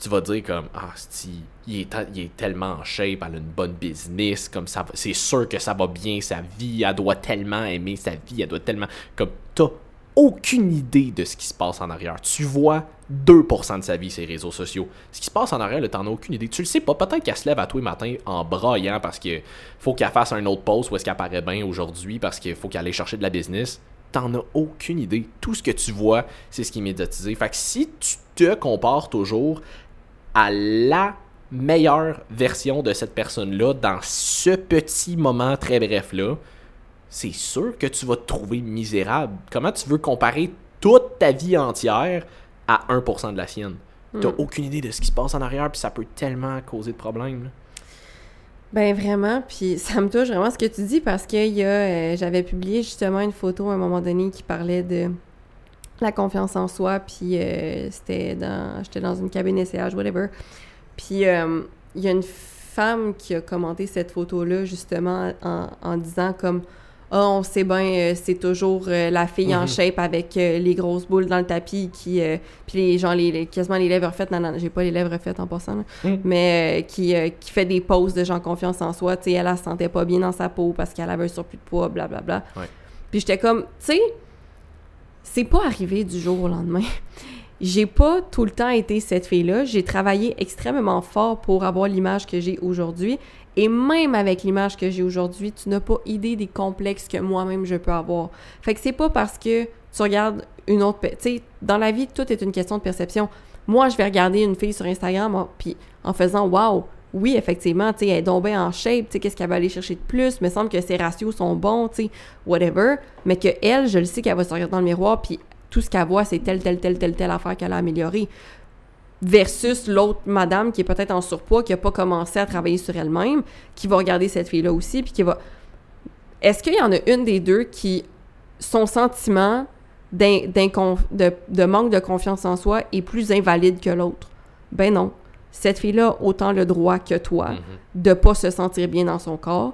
tu vas te dire comme « Ah, c'ti, il est, ta- il est tellement en shape, elle a une bonne business, comme ça, c'est sûr que ça va bien, sa vie, elle doit tellement aimer sa vie, elle doit tellement... » Comme t'as aucune idée de ce qui se passe en arrière. Tu vois deux pour cent de sa vie, ses réseaux sociaux. Ce qui se passe en arrière, là, t'en as aucune idée. Tu le sais pas, peut-être qu'elle se lève à tous les matins en braillant parce qu'il faut qu'elle fasse un autre post où est-ce qu'elle paraît bien aujourd'hui parce qu'il faut qu'elle aille chercher de la business. T'en as aucune idée. Tout ce que tu vois, c'est ce qui est médiatisé. Fait que si tu te compares toujours à la meilleure version de cette personne-là dans ce petit moment très bref-là, c'est sûr que tu vas te trouver misérable. Comment tu veux comparer toute ta vie entière à un pour cent de la sienne? Mmh. T'as aucune idée de ce qui se passe en arrière, puis ça peut tellement causer de problèmes, là. Ben vraiment, puis ça me touche vraiment ce que tu dis parce que il y a, euh, j'avais publié justement une photo à un moment donné qui parlait de la confiance en soi, puis euh, c'était dans, j'étais dans une cabine d'essayage, whatever. Puis euh, il y a une femme qui a commenté cette photo-là justement en, en disant comme « Ah, oh, on sait bien, euh, c'est toujours euh, la fille mm-hmm. en shape avec euh, les grosses boules dans le tapis qui... Euh, » Puis les gens, les, les, quasiment les lèvres refaites. Non, non, j'ai pas les lèvres refaites en passant, là, mm. mais euh, qui, euh, qui fait des poses de gens confiance en soi. Tu sais, elle, elle se sentait pas bien dans sa peau parce qu'elle avait un surplus de poids, blablabla. Ouais. Puis j'étais comme... Tu sais, c'est pas arrivé du jour au lendemain. J'ai pas tout le temps été cette fille-là. J'ai travaillé extrêmement fort pour avoir l'image que j'ai aujourd'hui. Et même avec l'image que j'ai aujourd'hui, tu n'as pas idée des complexes que moi-même je peux avoir. Fait que c'est pas parce que tu regardes une autre... Tu sais, dans la vie, tout est une question de perception. Moi, je vais regarder une fille sur Instagram, oh, puis en faisant « Wow! » Oui, effectivement, tu sais, elle est donc bien en shape, tu sais, qu'est-ce qu'elle va aller chercher de plus? Il me semble que ses ratios sont bons, tu sais, whatever. Mais que elle, je le sais qu'elle va se regarder dans le miroir, puis tout ce qu'elle voit, c'est telle, telle, telle, telle, telle affaire qu'elle a améliorée. Versus l'autre madame qui est peut-être en surpoids, qui n'a pas commencé à travailler sur elle-même, qui va regarder cette fille-là aussi, puis qui va... Est-ce qu'il y en a une des deux qui, son sentiment d'un, d'un conf... de, de manque de confiance en soi est plus invalide que l'autre? Ben non. Cette fille-là a autant le droit que toi mm-hmm. de ne pas se sentir bien dans son corps.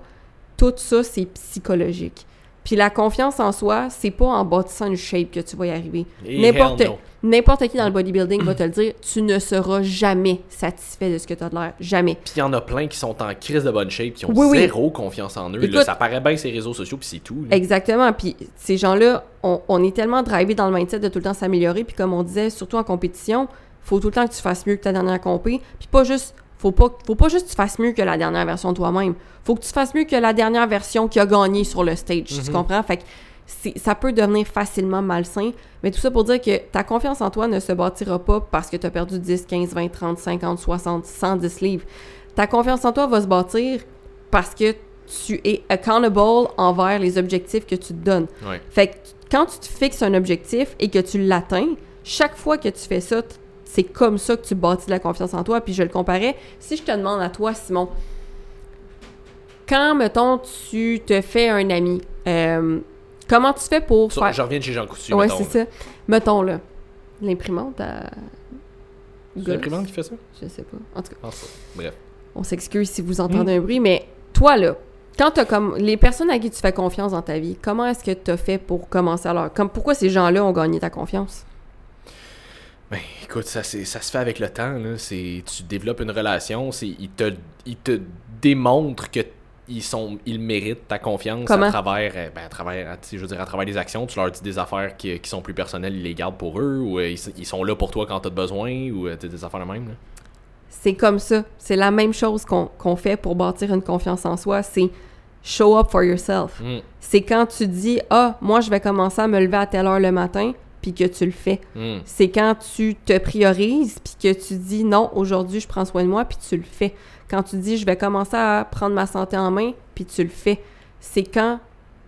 Tout ça, c'est psychologique. Puis la confiance en soi, c'est pas en bâtissant une shape que tu vas y arriver. N'importe, no. n'importe qui dans le bodybuilding va te le dire, tu ne seras jamais satisfait de ce que tu as de l'air. Jamais. Puis il y en a plein qui sont en crise de bonne shape, qui ont oui, zéro oui. confiance en eux. Écoute, là, ça paraît bien ces réseaux sociaux, puis c'est tout. Là. Exactement. Puis ces gens-là, on, on est tellement drivé dans le mindset de tout le temps s'améliorer. Puis comme on disait, surtout en compétition, faut tout le temps que tu fasses mieux que ta dernière compé. Puis pas juste... Faut pas, faut pas juste que tu fasses mieux que la dernière version de toi-même. Faut que tu fasses mieux que la dernière version qui a gagné sur le stage, mm-hmm. tu comprends? Fait que c'est, ça peut devenir facilement malsain, mais tout ça pour dire que ta confiance en toi ne se bâtira pas parce que tu as perdu dix, quinze, vingt, trente, cinquante, soixante, cent dix livres. Ta confiance en toi va se bâtir parce que tu es accountable envers les objectifs que tu te donnes. Ouais. Fait que quand tu te fixes un objectif et que tu l'atteins, chaque fois que tu fais ça, t- c'est comme ça que tu bâtis de la confiance en toi. Puis je le comparais. Si je te demande à toi, Simon, quand, mettons, tu te fais un ami, euh, comment tu fais pour faire... Je reviens de chez Jean Coutu, ouais, mettons. Oui, c'est là. Ça. Mettons, là, l'imprimante à... C'est l'imprimante qui fait ça? Je sais pas. En tout cas, enfin, bref. On s'excuse si vous entendez mmh. un bruit, mais toi, là, quand t'as comme... Les personnes à qui tu fais confiance dans ta vie, comment est-ce que t'as fait pour commencer à leur... Comme, pourquoi ces gens-là ont gagné ta confiance? Ben, écoute, ça, c'est, ça se fait avec le temps, là. C'est, tu développes une relation, c'est, ils te, ils te démontrent que ils sont, ils méritent ta confiance. Comment? à travers, ben, à travers, je veux dire, à travers des actions. Tu leur dis des affaires qui, qui sont plus personnelles, ils les gardent pour eux, ou ils, ils sont là pour toi quand t'as besoin, ou t'as des affaires de même, là. C'est comme ça. C'est la même chose qu'on, qu'on fait pour bâtir une confiance en soi. C'est show up for yourself. Mm. C'est quand tu dis, ah, moi, je vais commencer à me lever à telle heure le matin, puis que tu le fais. Mm. C'est quand tu te priorises, puis que tu dis, non, aujourd'hui, je prends soin de moi, puis tu le fais. Quand tu dis, je vais commencer à prendre ma santé en main, puis tu le fais. C'est quand,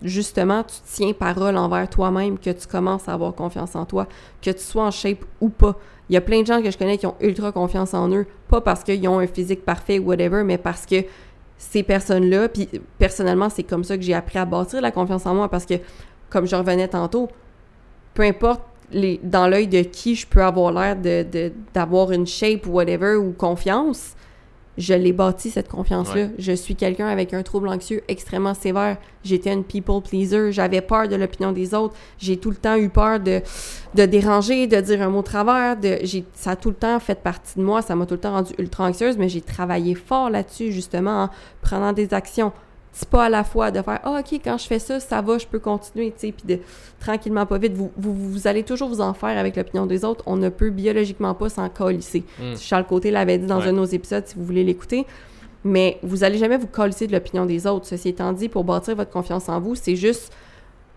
justement, tu tiens parole envers toi-même que tu commences à avoir confiance en toi, que tu sois en shape ou pas. Il y a plein de gens que je connais qui ont ultra confiance en eux, pas parce qu'ils ont un physique parfait ou whatever, mais parce que ces personnes-là, puis personnellement, c'est comme ça que j'ai appris à bâtir la confiance en moi, parce que, comme je revenais tantôt, peu importe les, dans l'œil de qui je peux avoir l'air de, de, d'avoir une shape ou whatever, ou confiance, je l'ai bâti, cette confiance-là. Ouais. Je suis quelqu'un avec un trouble anxieux extrêmement sévère. J'étais une people pleaser. J'avais peur de l'opinion des autres. J'ai tout le temps eu peur de, de déranger, de dire un mot de travers. De, j'ai, ça a tout le temps fait partie de moi. Ça m'a tout le temps rendue ultra anxieuse, mais j'ai travaillé fort là-dessus, justement, en prenant des actions. Petit pas à la fois, de faire « Ah, OK, quand je fais ça, ça va, je peux continuer. » Puis de tranquillement, pas vite, vous, vous, vous allez toujours vous en faire avec l'opinion des autres. On ne peut biologiquement pas s'en colisser. Mm. Charles Côté l'avait dit dans ouais. un de nos épisodes, si vous voulez l'écouter. Mais vous n'allez jamais vous colisser de l'opinion des autres. Ceci étant dit, pour bâtir votre confiance en vous, c'est juste...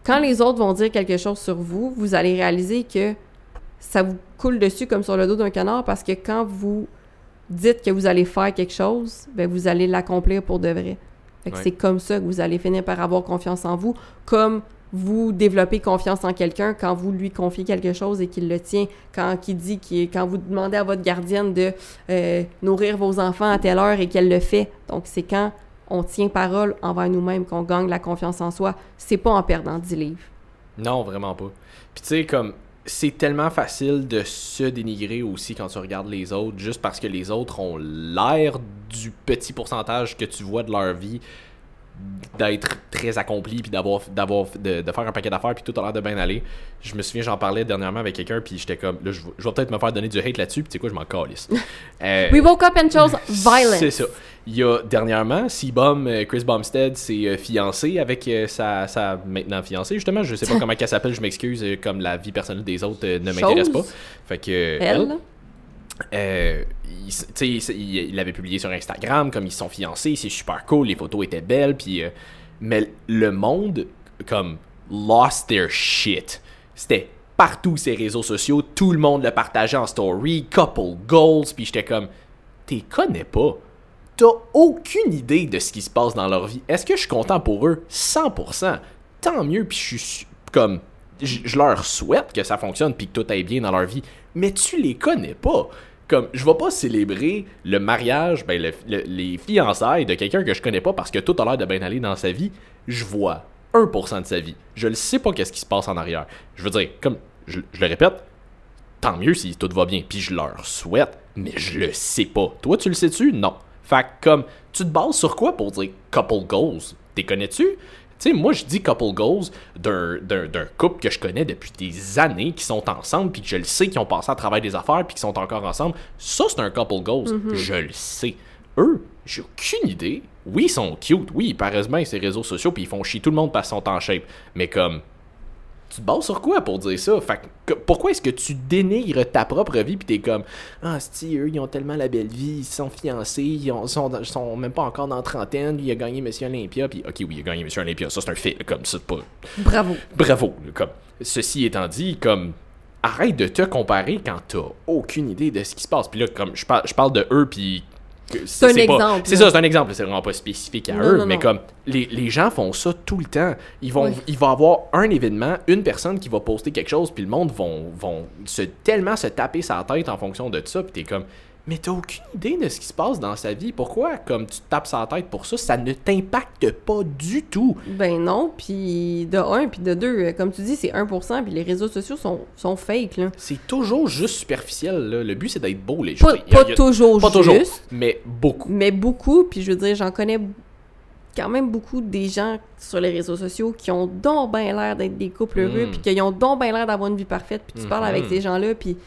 Quand les autres vont dire quelque chose sur vous, vous allez réaliser que ça vous coule dessus comme sur le dos d'un canard, parce que quand vous dites que vous allez faire quelque chose, ben vous allez l'accomplir pour de vrai. Fait que ouais. c'est comme ça que vous allez finir par avoir confiance en vous, comme vous développez confiance en quelqu'un quand vous lui confiez quelque chose et qu'il le tient, quand, qu'il dit qu'il, quand vous demandez à votre gardienne de euh, nourrir vos enfants à telle heure et qu'elle le fait. Donc, c'est quand on tient parole envers nous-mêmes qu'on gagne la confiance en soi. C'est pas en perdant dix livres. Non, vraiment pas. Puis tu sais, comme... C'est tellement facile de se dénigrer aussi quand tu regardes les autres, juste parce que les autres ont l'air du petit pourcentage que tu vois de leur vie d'être très accompli, puis d'avoir, d'avoir de, de faire un paquet d'affaires, puis tout a l'air de bien aller. Je me souviens, j'en parlais dernièrement avec quelqu'un, puis j'étais comme, là, je, je vais peut-être me faire donner du hate là-dessus, puis tu sais quoi, je m'en calisse. Euh, We woke up and chose violence. C'est ça. Il y a, dernièrement, si Bom, Chris Bombstead s'est fiancé avec sa, sa maintenant fiancée, justement, je sais pas comment elle s'appelle, je m'excuse, comme la vie personnelle des autres ne chose? m'intéresse pas. Fait que... Elle? Euh, il, il, il l'avait publié sur Instagram, comme ils se sont fiancés, c'est super cool, les photos étaient belles, puis euh, mais le monde comme lost their shit. C'était partout ces réseaux sociaux, tout le monde le partageait en story, couple goals, puis j'étais comme, t'es connais pas, t'as aucune idée de ce qui se passe dans leur vie. Est-ce que je suis content pour eux? cent pour cent. Tant mieux, puis je suis comme, je, je leur souhaite que ça fonctionne, puis que tout aille bien dans leur vie. Mais tu les connais pas. Comme, je vais pas célébrer le mariage, ben le, le, les fiançailles de quelqu'un que je connais pas parce que tout a l'air de bien aller dans sa vie. Je vois un pour cent de sa vie. Je le sais pas qu'est-ce qui se passe en arrière. Je veux dire, comme je, je le répète, tant mieux si tout va bien. Puis je leur souhaite, mais je le sais pas. Toi, tu le sais-tu? Non. Fait que comme, tu te bases sur quoi pour dire couple goals? T'es connais-tu? Tu sais, moi, je dis couple goals d'un, d'un, d'un couple que je connais depuis des années, qui sont ensemble, puis que je le sais, qui ont passé à travers des affaires, puis qui sont encore ensemble. Ça, c'est un couple goals. Mm-hmm. Je le sais. Eux, j'ai aucune idée. Oui, ils sont cute. Oui, ils paraissent bien ces réseaux sociaux, puis ils font chier tout le monde parce qu'ils sont en shape. Mais comme, tu te bases sur quoi pour dire ça? Fait que, pourquoi est-ce que tu dénigres ta propre vie, puis t'es comme, ah, c'ti, eux, ils ont tellement la belle vie, ils sont fiancés, ils ont, sont, sont même pas encore dans la trentaine, lui, il a gagné Monsieur Olympia, puis ok, oui, il a gagné Monsieur Olympia, ça, c'est un fait, comme ça, pas... Bravo. Bravo, comme, ceci étant dit, comme, arrête de te comparer quand t'as aucune idée de ce qui se passe. Puis là, comme, je, par, je parle de eux, puis C'est un exemple. C'est ça, c'est un exemple. C'est vraiment pas spécifique à eux, mais comme les, les gens font ça tout le temps. Ils vont, il va y avoir un événement, une personne qui va poster quelque chose, puis le monde vont, vont se, tellement se taper sa tête en fonction de ça, puis t'es comme, mais t'as aucune idée de ce qui se passe dans sa vie. Pourquoi, comme tu te tapes sa tête pour ça, ça ne t'impacte pas du tout? Ben non, puis de un, puis de deux, comme tu dis, c'est un pour cent, puis les réseaux sociaux sont, sont fake, là. C'est toujours juste superficiel, là. Le but, c'est d'être beau, les choses. Pas, pas toujours juste. Pas toujours, mais beaucoup. Mais beaucoup, puis je veux dire, j'en connais quand même beaucoup des gens sur les réseaux sociaux qui ont donc bien l'air d'être des couples mmh. heureux, puis qui ont donc bien l'air d'avoir une vie parfaite, puis tu mmh. parles avec ces gens-là, puis...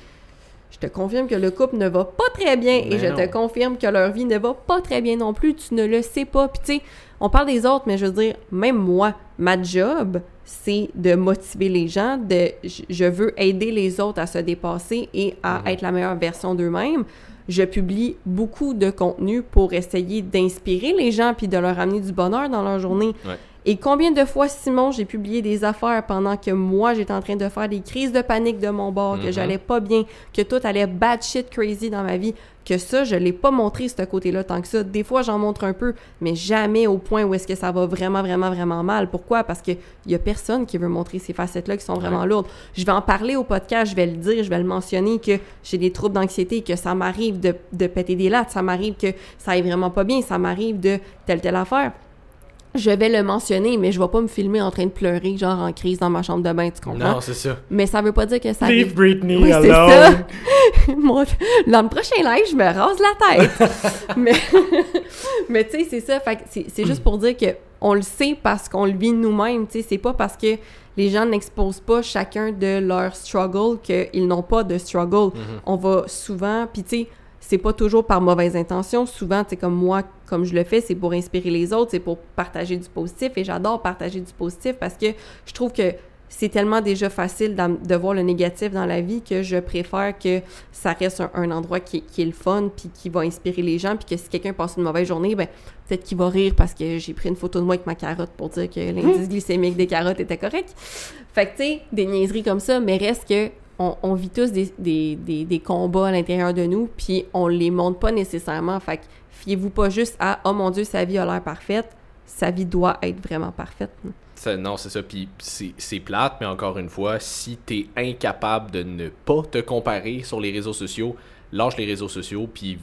Je te confirme que le couple ne va pas très bien mais et je non. te confirme que leur vie ne va pas très bien non plus. Tu ne le sais pas. Puis tu sais, on parle des autres, mais je veux dire, même moi, ma job, c'est de motiver les gens. De, je veux aider les autres à se dépasser et à mm-hmm. être la meilleure version d'eux-mêmes. Je publie beaucoup de contenu pour essayer d'inspirer les gens puis de leur amener du bonheur dans leur journée. Ouais. Et combien de fois, Simon, j'ai publié des affaires pendant que moi, j'étais en train de faire des crises de panique de mon bord, mm-hmm. que j'allais pas bien, que tout allait bad shit crazy dans ma vie, que ça, je l'ai pas montré, ce côté-là, tant que ça. Des fois, j'en montre un peu, mais jamais au point où est-ce que ça va vraiment, vraiment, vraiment mal. Pourquoi? Parce qu'il y a personne qui veut montrer ces facettes-là qui sont vraiment ouais. lourdes. Je vais en parler au podcast, je vais le dire, je vais le mentionner, que j'ai des troubles d'anxiété, que ça m'arrive de, de péter des lattes, ça m'arrive que ça aille vraiment pas bien, ça m'arrive de telle, telle affaire. Je vais le mentionner, mais je vais pas me filmer en train de pleurer, genre en crise dans ma chambre de bain, tu comprends? Non, c'est ça. Mais ça veut pas dire que ça... Leave Britney oui, alone! C'est ça. Moi, dans le prochain live, je me rase la tête! mais mais tu sais, c'est ça. Fait que c'est, c'est juste pour dire qu'on le sait parce qu'on le vit nous-mêmes, tu sais. C'est pas parce que les gens n'exposent pas chacun de leur struggle qu'ils n'ont pas de struggle. Mm-hmm. On va souvent... Puis tu sais, c'est pas toujours par mauvaise intention. Souvent, tu sais, comme moi, comme je le fais, c'est pour inspirer les autres, c'est pour partager du positif. Et j'adore partager du positif parce que je trouve que c'est tellement déjà facile de voir le négatif dans la vie que je préfère que ça reste un, un endroit qui, qui est le fun puis qui va inspirer les gens. Puis que si quelqu'un passe une mauvaise journée, ben peut-être qu'il va rire parce que j'ai pris une photo de moi avec ma carotte pour dire que l'indice glycémique des carottes était correct. Fait que, tu sais, des niaiseries comme ça, mais reste que... On, on vit tous des, des, des, des combats à l'intérieur de nous, puis on les montre pas nécessairement. Fait que fiez-vous pas juste à « Oh mon Dieu, sa vie a l'air parfaite », sa vie doit être vraiment parfaite. Ça, non, c'est ça. Puis c'est, c'est plate, mais encore une fois, si t'es incapable de ne pas te comparer sur les réseaux sociaux, lâche les réseaux sociaux, puis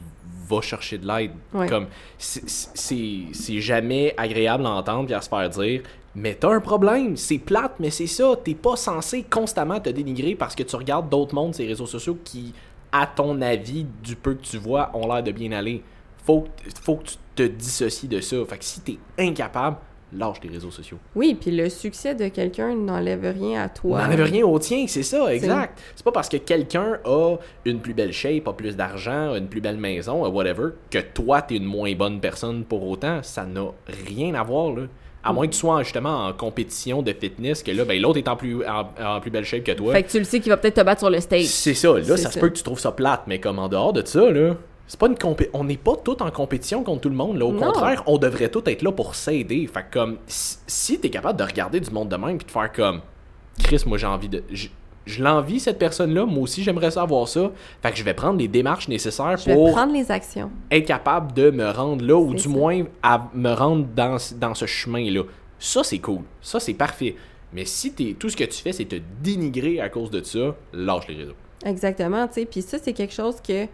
va chercher de l'aide. Ouais. Comme, c'est, c'est, c'est jamais agréable à entendre et à se faire dire... Mais t'as un problème, c'est plate, mais c'est ça. T'es pas censé constamment te dénigrer parce que tu regardes d'autres mondes, ces réseaux sociaux qui, à ton avis, du peu que tu vois, ont l'air de bien aller. Faut, faut que tu te dissocies de ça. Fait que si t'es incapable, lâche les réseaux sociaux. Oui, puis le succès de quelqu'un n'enlève rien à toi. N'enlève rien au tien, c'est ça, exact. C'est... c'est pas parce que quelqu'un a une plus belle shape, a plus d'argent, a une plus belle maison, whatever, que toi, t'es une moins bonne personne pour autant. Ça n'a rien à voir, là. À moins que tu sois justement en compétition de fitness, que là, ben l'autre est en plus, en, en plus belle shape que toi. Fait que tu le sais qu'il va peut-être te battre sur le stage. C'est ça. Là, c'est ça, ça se peut que tu trouves ça plate, mais comme en dehors de ça, là, c'est pas une compé- on n'est pas tous en compétition contre tout le monde. Là. Au non. contraire, on devrait tous être là pour s'aider. Fait que comme, si t'es capable de regarder du monde de même puis de faire comme, Chris, moi j'ai envie de... J- Je l'envie, cette personne-là. Moi aussi, j'aimerais savoir ça. Fait que je vais prendre les démarches nécessaires je pour... Je vais prendre les actions. ...être capable de me rendre là, ou c'est du ça. moins à me rendre dans, dans ce chemin-là. Ça, c'est cool. Ça, c'est parfait. Mais si t'es, tout ce que tu fais, c'est te dénigrer à cause de ça, lâche les réseaux. Exactement, tu sais. Puis ça, c'est quelque chose que...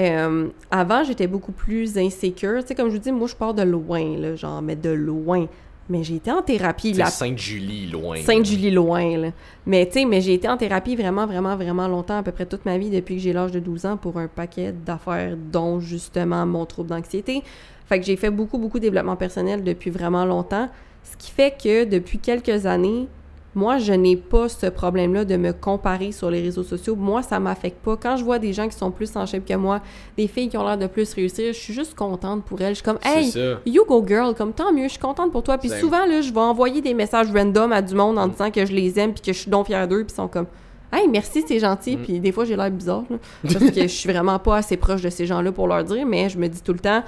Euh, avant, j'étais beaucoup plus insécure. Tu sais, comme je vous dis, moi, je pars de loin, là. Genre, mais de loin... Mais j'ai été en thérapie... La... Sainte-Julie, loin. Sainte-Julie, loin, là. Mais, tu sais, mais j'ai été en thérapie vraiment, vraiment, vraiment longtemps, à peu près toute ma vie, depuis que j'ai l'âge de douze ans, pour un paquet d'affaires, dont, justement, mon trouble d'anxiété. Fait que j'ai fait beaucoup, beaucoup de développement personnel depuis vraiment longtemps, ce qui fait que, depuis quelques années, moi, je n'ai pas ce problème-là de me comparer sur les réseaux sociaux. Moi, ça m'affecte pas. Quand je vois des gens qui sont plus en shape que moi, des filles qui ont l'air de plus réussir, je suis juste contente pour elles. Je suis comme « Hey, you go girl! » Comme tant mieux, je suis contente pour toi. Puis c'est... souvent, là, je vais envoyer des messages random à du monde en disant que je les aime puis que je suis donc fière d'eux. Puis ils sont comme « Hey, merci, c'est gentil! » Puis des fois, j'ai l'air bizarre là, parce que je suis vraiment pas assez proche de ces gens-là pour leur dire, mais je me dis tout le temps...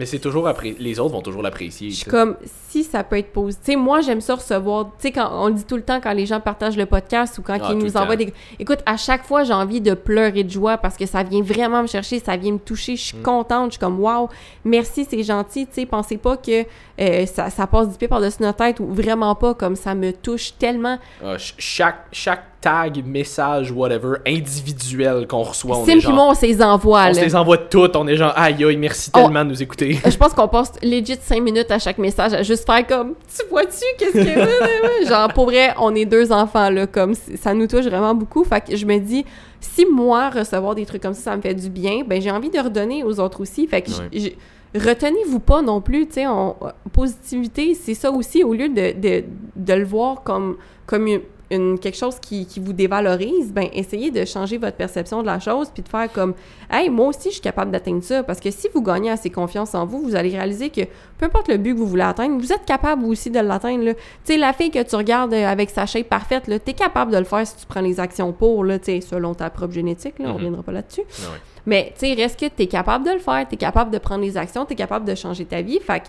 Mais c'est toujours appré- les autres vont toujours l'apprécier. Je suis comme, si ça peut être positif. Moi, j'aime ça recevoir. Tu sais, quand on dit tout le temps quand les gens partagent le podcast ou quand ah, ils nous envoient des. Écoute, à chaque fois, j'ai envie de pleurer de joie parce que ça vient vraiment me chercher, ça vient me toucher. Je suis mm. contente. Je suis comme, waouh, merci, c'est gentil. Tu sais, pensez pas que euh, ça, ça passe du pied par-dessus notre tête ou vraiment pas. Comme ça me touche tellement. Ah, ch- chaque, chaque tag, message, whatever, individuel qu'on reçoit, on Sim est genre... Moi, on se les envoie, là. On se les envoie toutes, on est genre « Aïe, aïe, merci tellement on... de nous écouter. » Je pense qu'on passe legit cinq minutes à chaque message à juste faire comme « Tu vois-tu, qu'est-ce que... » Genre, pour vrai, on est deux enfants, là, comme ça nous touche vraiment beaucoup. Fait que je me dis, si moi, recevoir des trucs comme ça, ça me fait du bien, ben j'ai envie de redonner aux autres aussi. Fait que oui. j'ai... retenez-vous pas non plus, tu sais, on... positivité, c'est ça aussi, au lieu de, de, de le voir comme, comme une... Une, quelque chose qui, qui vous dévalorise, ben essayez de changer votre perception de la chose puis de faire comme « Hey, moi aussi, je suis capable d'atteindre ça. » Parce que si vous gagnez assez confiance en vous, vous allez réaliser que peu importe le but que vous voulez atteindre, vous êtes capable vous aussi de l'atteindre. Tu sais, la fille que tu regardes avec sa shape parfaite, là, t'es capable de le faire si tu prends les actions pour, là, tu sais, selon ta propre génétique, là, mm-hmm. on reviendra pas là-dessus. Ah ouais. Mais tu sais, reste que t'es capable de le faire, t'es capable de prendre les actions, t'es capable de changer ta vie. Fait que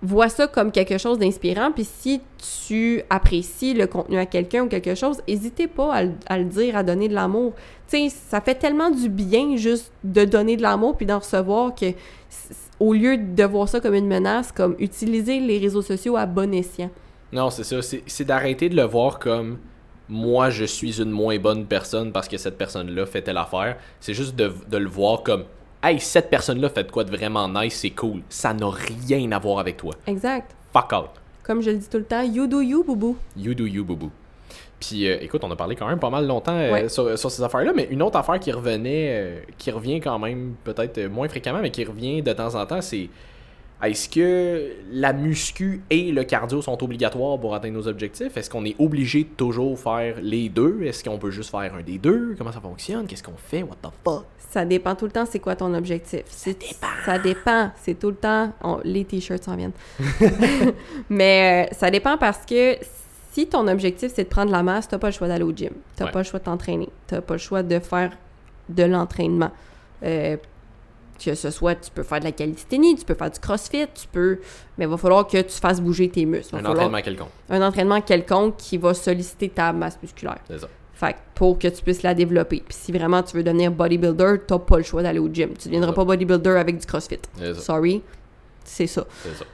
vois ça comme quelque chose d'inspirant, puis si tu apprécies le contenu à quelqu'un ou quelque chose, n'hésitez pas à, à le dire, à donner de l'amour. Tu sais, ça fait tellement du bien juste de donner de l'amour puis d'en recevoir que, au lieu de voir ça comme une menace, comme utiliser les réseaux sociaux à bon escient. Non, c'est ça. C'est, c'est d'arrêter de le voir comme « moi, je suis une moins bonne personne parce que cette personne-là fait telle affaire ». C'est juste de, de le voir comme « hey, cette personne-là fait de quoi de vraiment nice, c'est cool. Ça n'a rien à voir avec toi. » Exact. Fuck out. Comme je le dis tout le temps, you do you, boubou. You do you, boubou. Puis, euh, écoute, on a parlé quand même pas mal longtemps euh, ouais. sur, sur ces affaires-là, mais une autre affaire qui revenait, euh, qui revient quand même peut-être moins fréquemment, mais qui revient de temps en temps, c'est est-ce que la muscu et le cardio sont obligatoires pour atteindre nos objectifs? Est-ce qu'on est obligé de toujours faire les deux? Est-ce qu'on peut juste faire un des deux? Comment ça fonctionne? Qu'est-ce qu'on fait? What the fuck? Ça dépend tout le temps c'est quoi ton objectif. Ça c'est, dépend. Ça dépend. C'est tout le temps... On, les t-shirts s'en viennent. Mais euh, ça dépend parce que si ton objectif, c'est de prendre la masse, t'as pas le choix d'aller au gym. T'as ouais. pas le choix de t'entraîner. T'as pas le choix de faire de l'entraînement. Euh... Que ce soit, tu peux faire de la calisthénie, tu peux faire du crossfit, tu peux... Mais il va falloir que tu fasses bouger tes muscles. Un entraînement quelconque. Un entraînement quelconque qui va solliciter ta masse musculaire. C'est ça. Fait que pour que tu puisses la développer. Puis si vraiment tu veux devenir bodybuilder, t'as pas le choix d'aller au gym. Tu deviendras pas bodybuilder avec du crossfit. C'est ça. Sorry. C'est ça. C'est ça.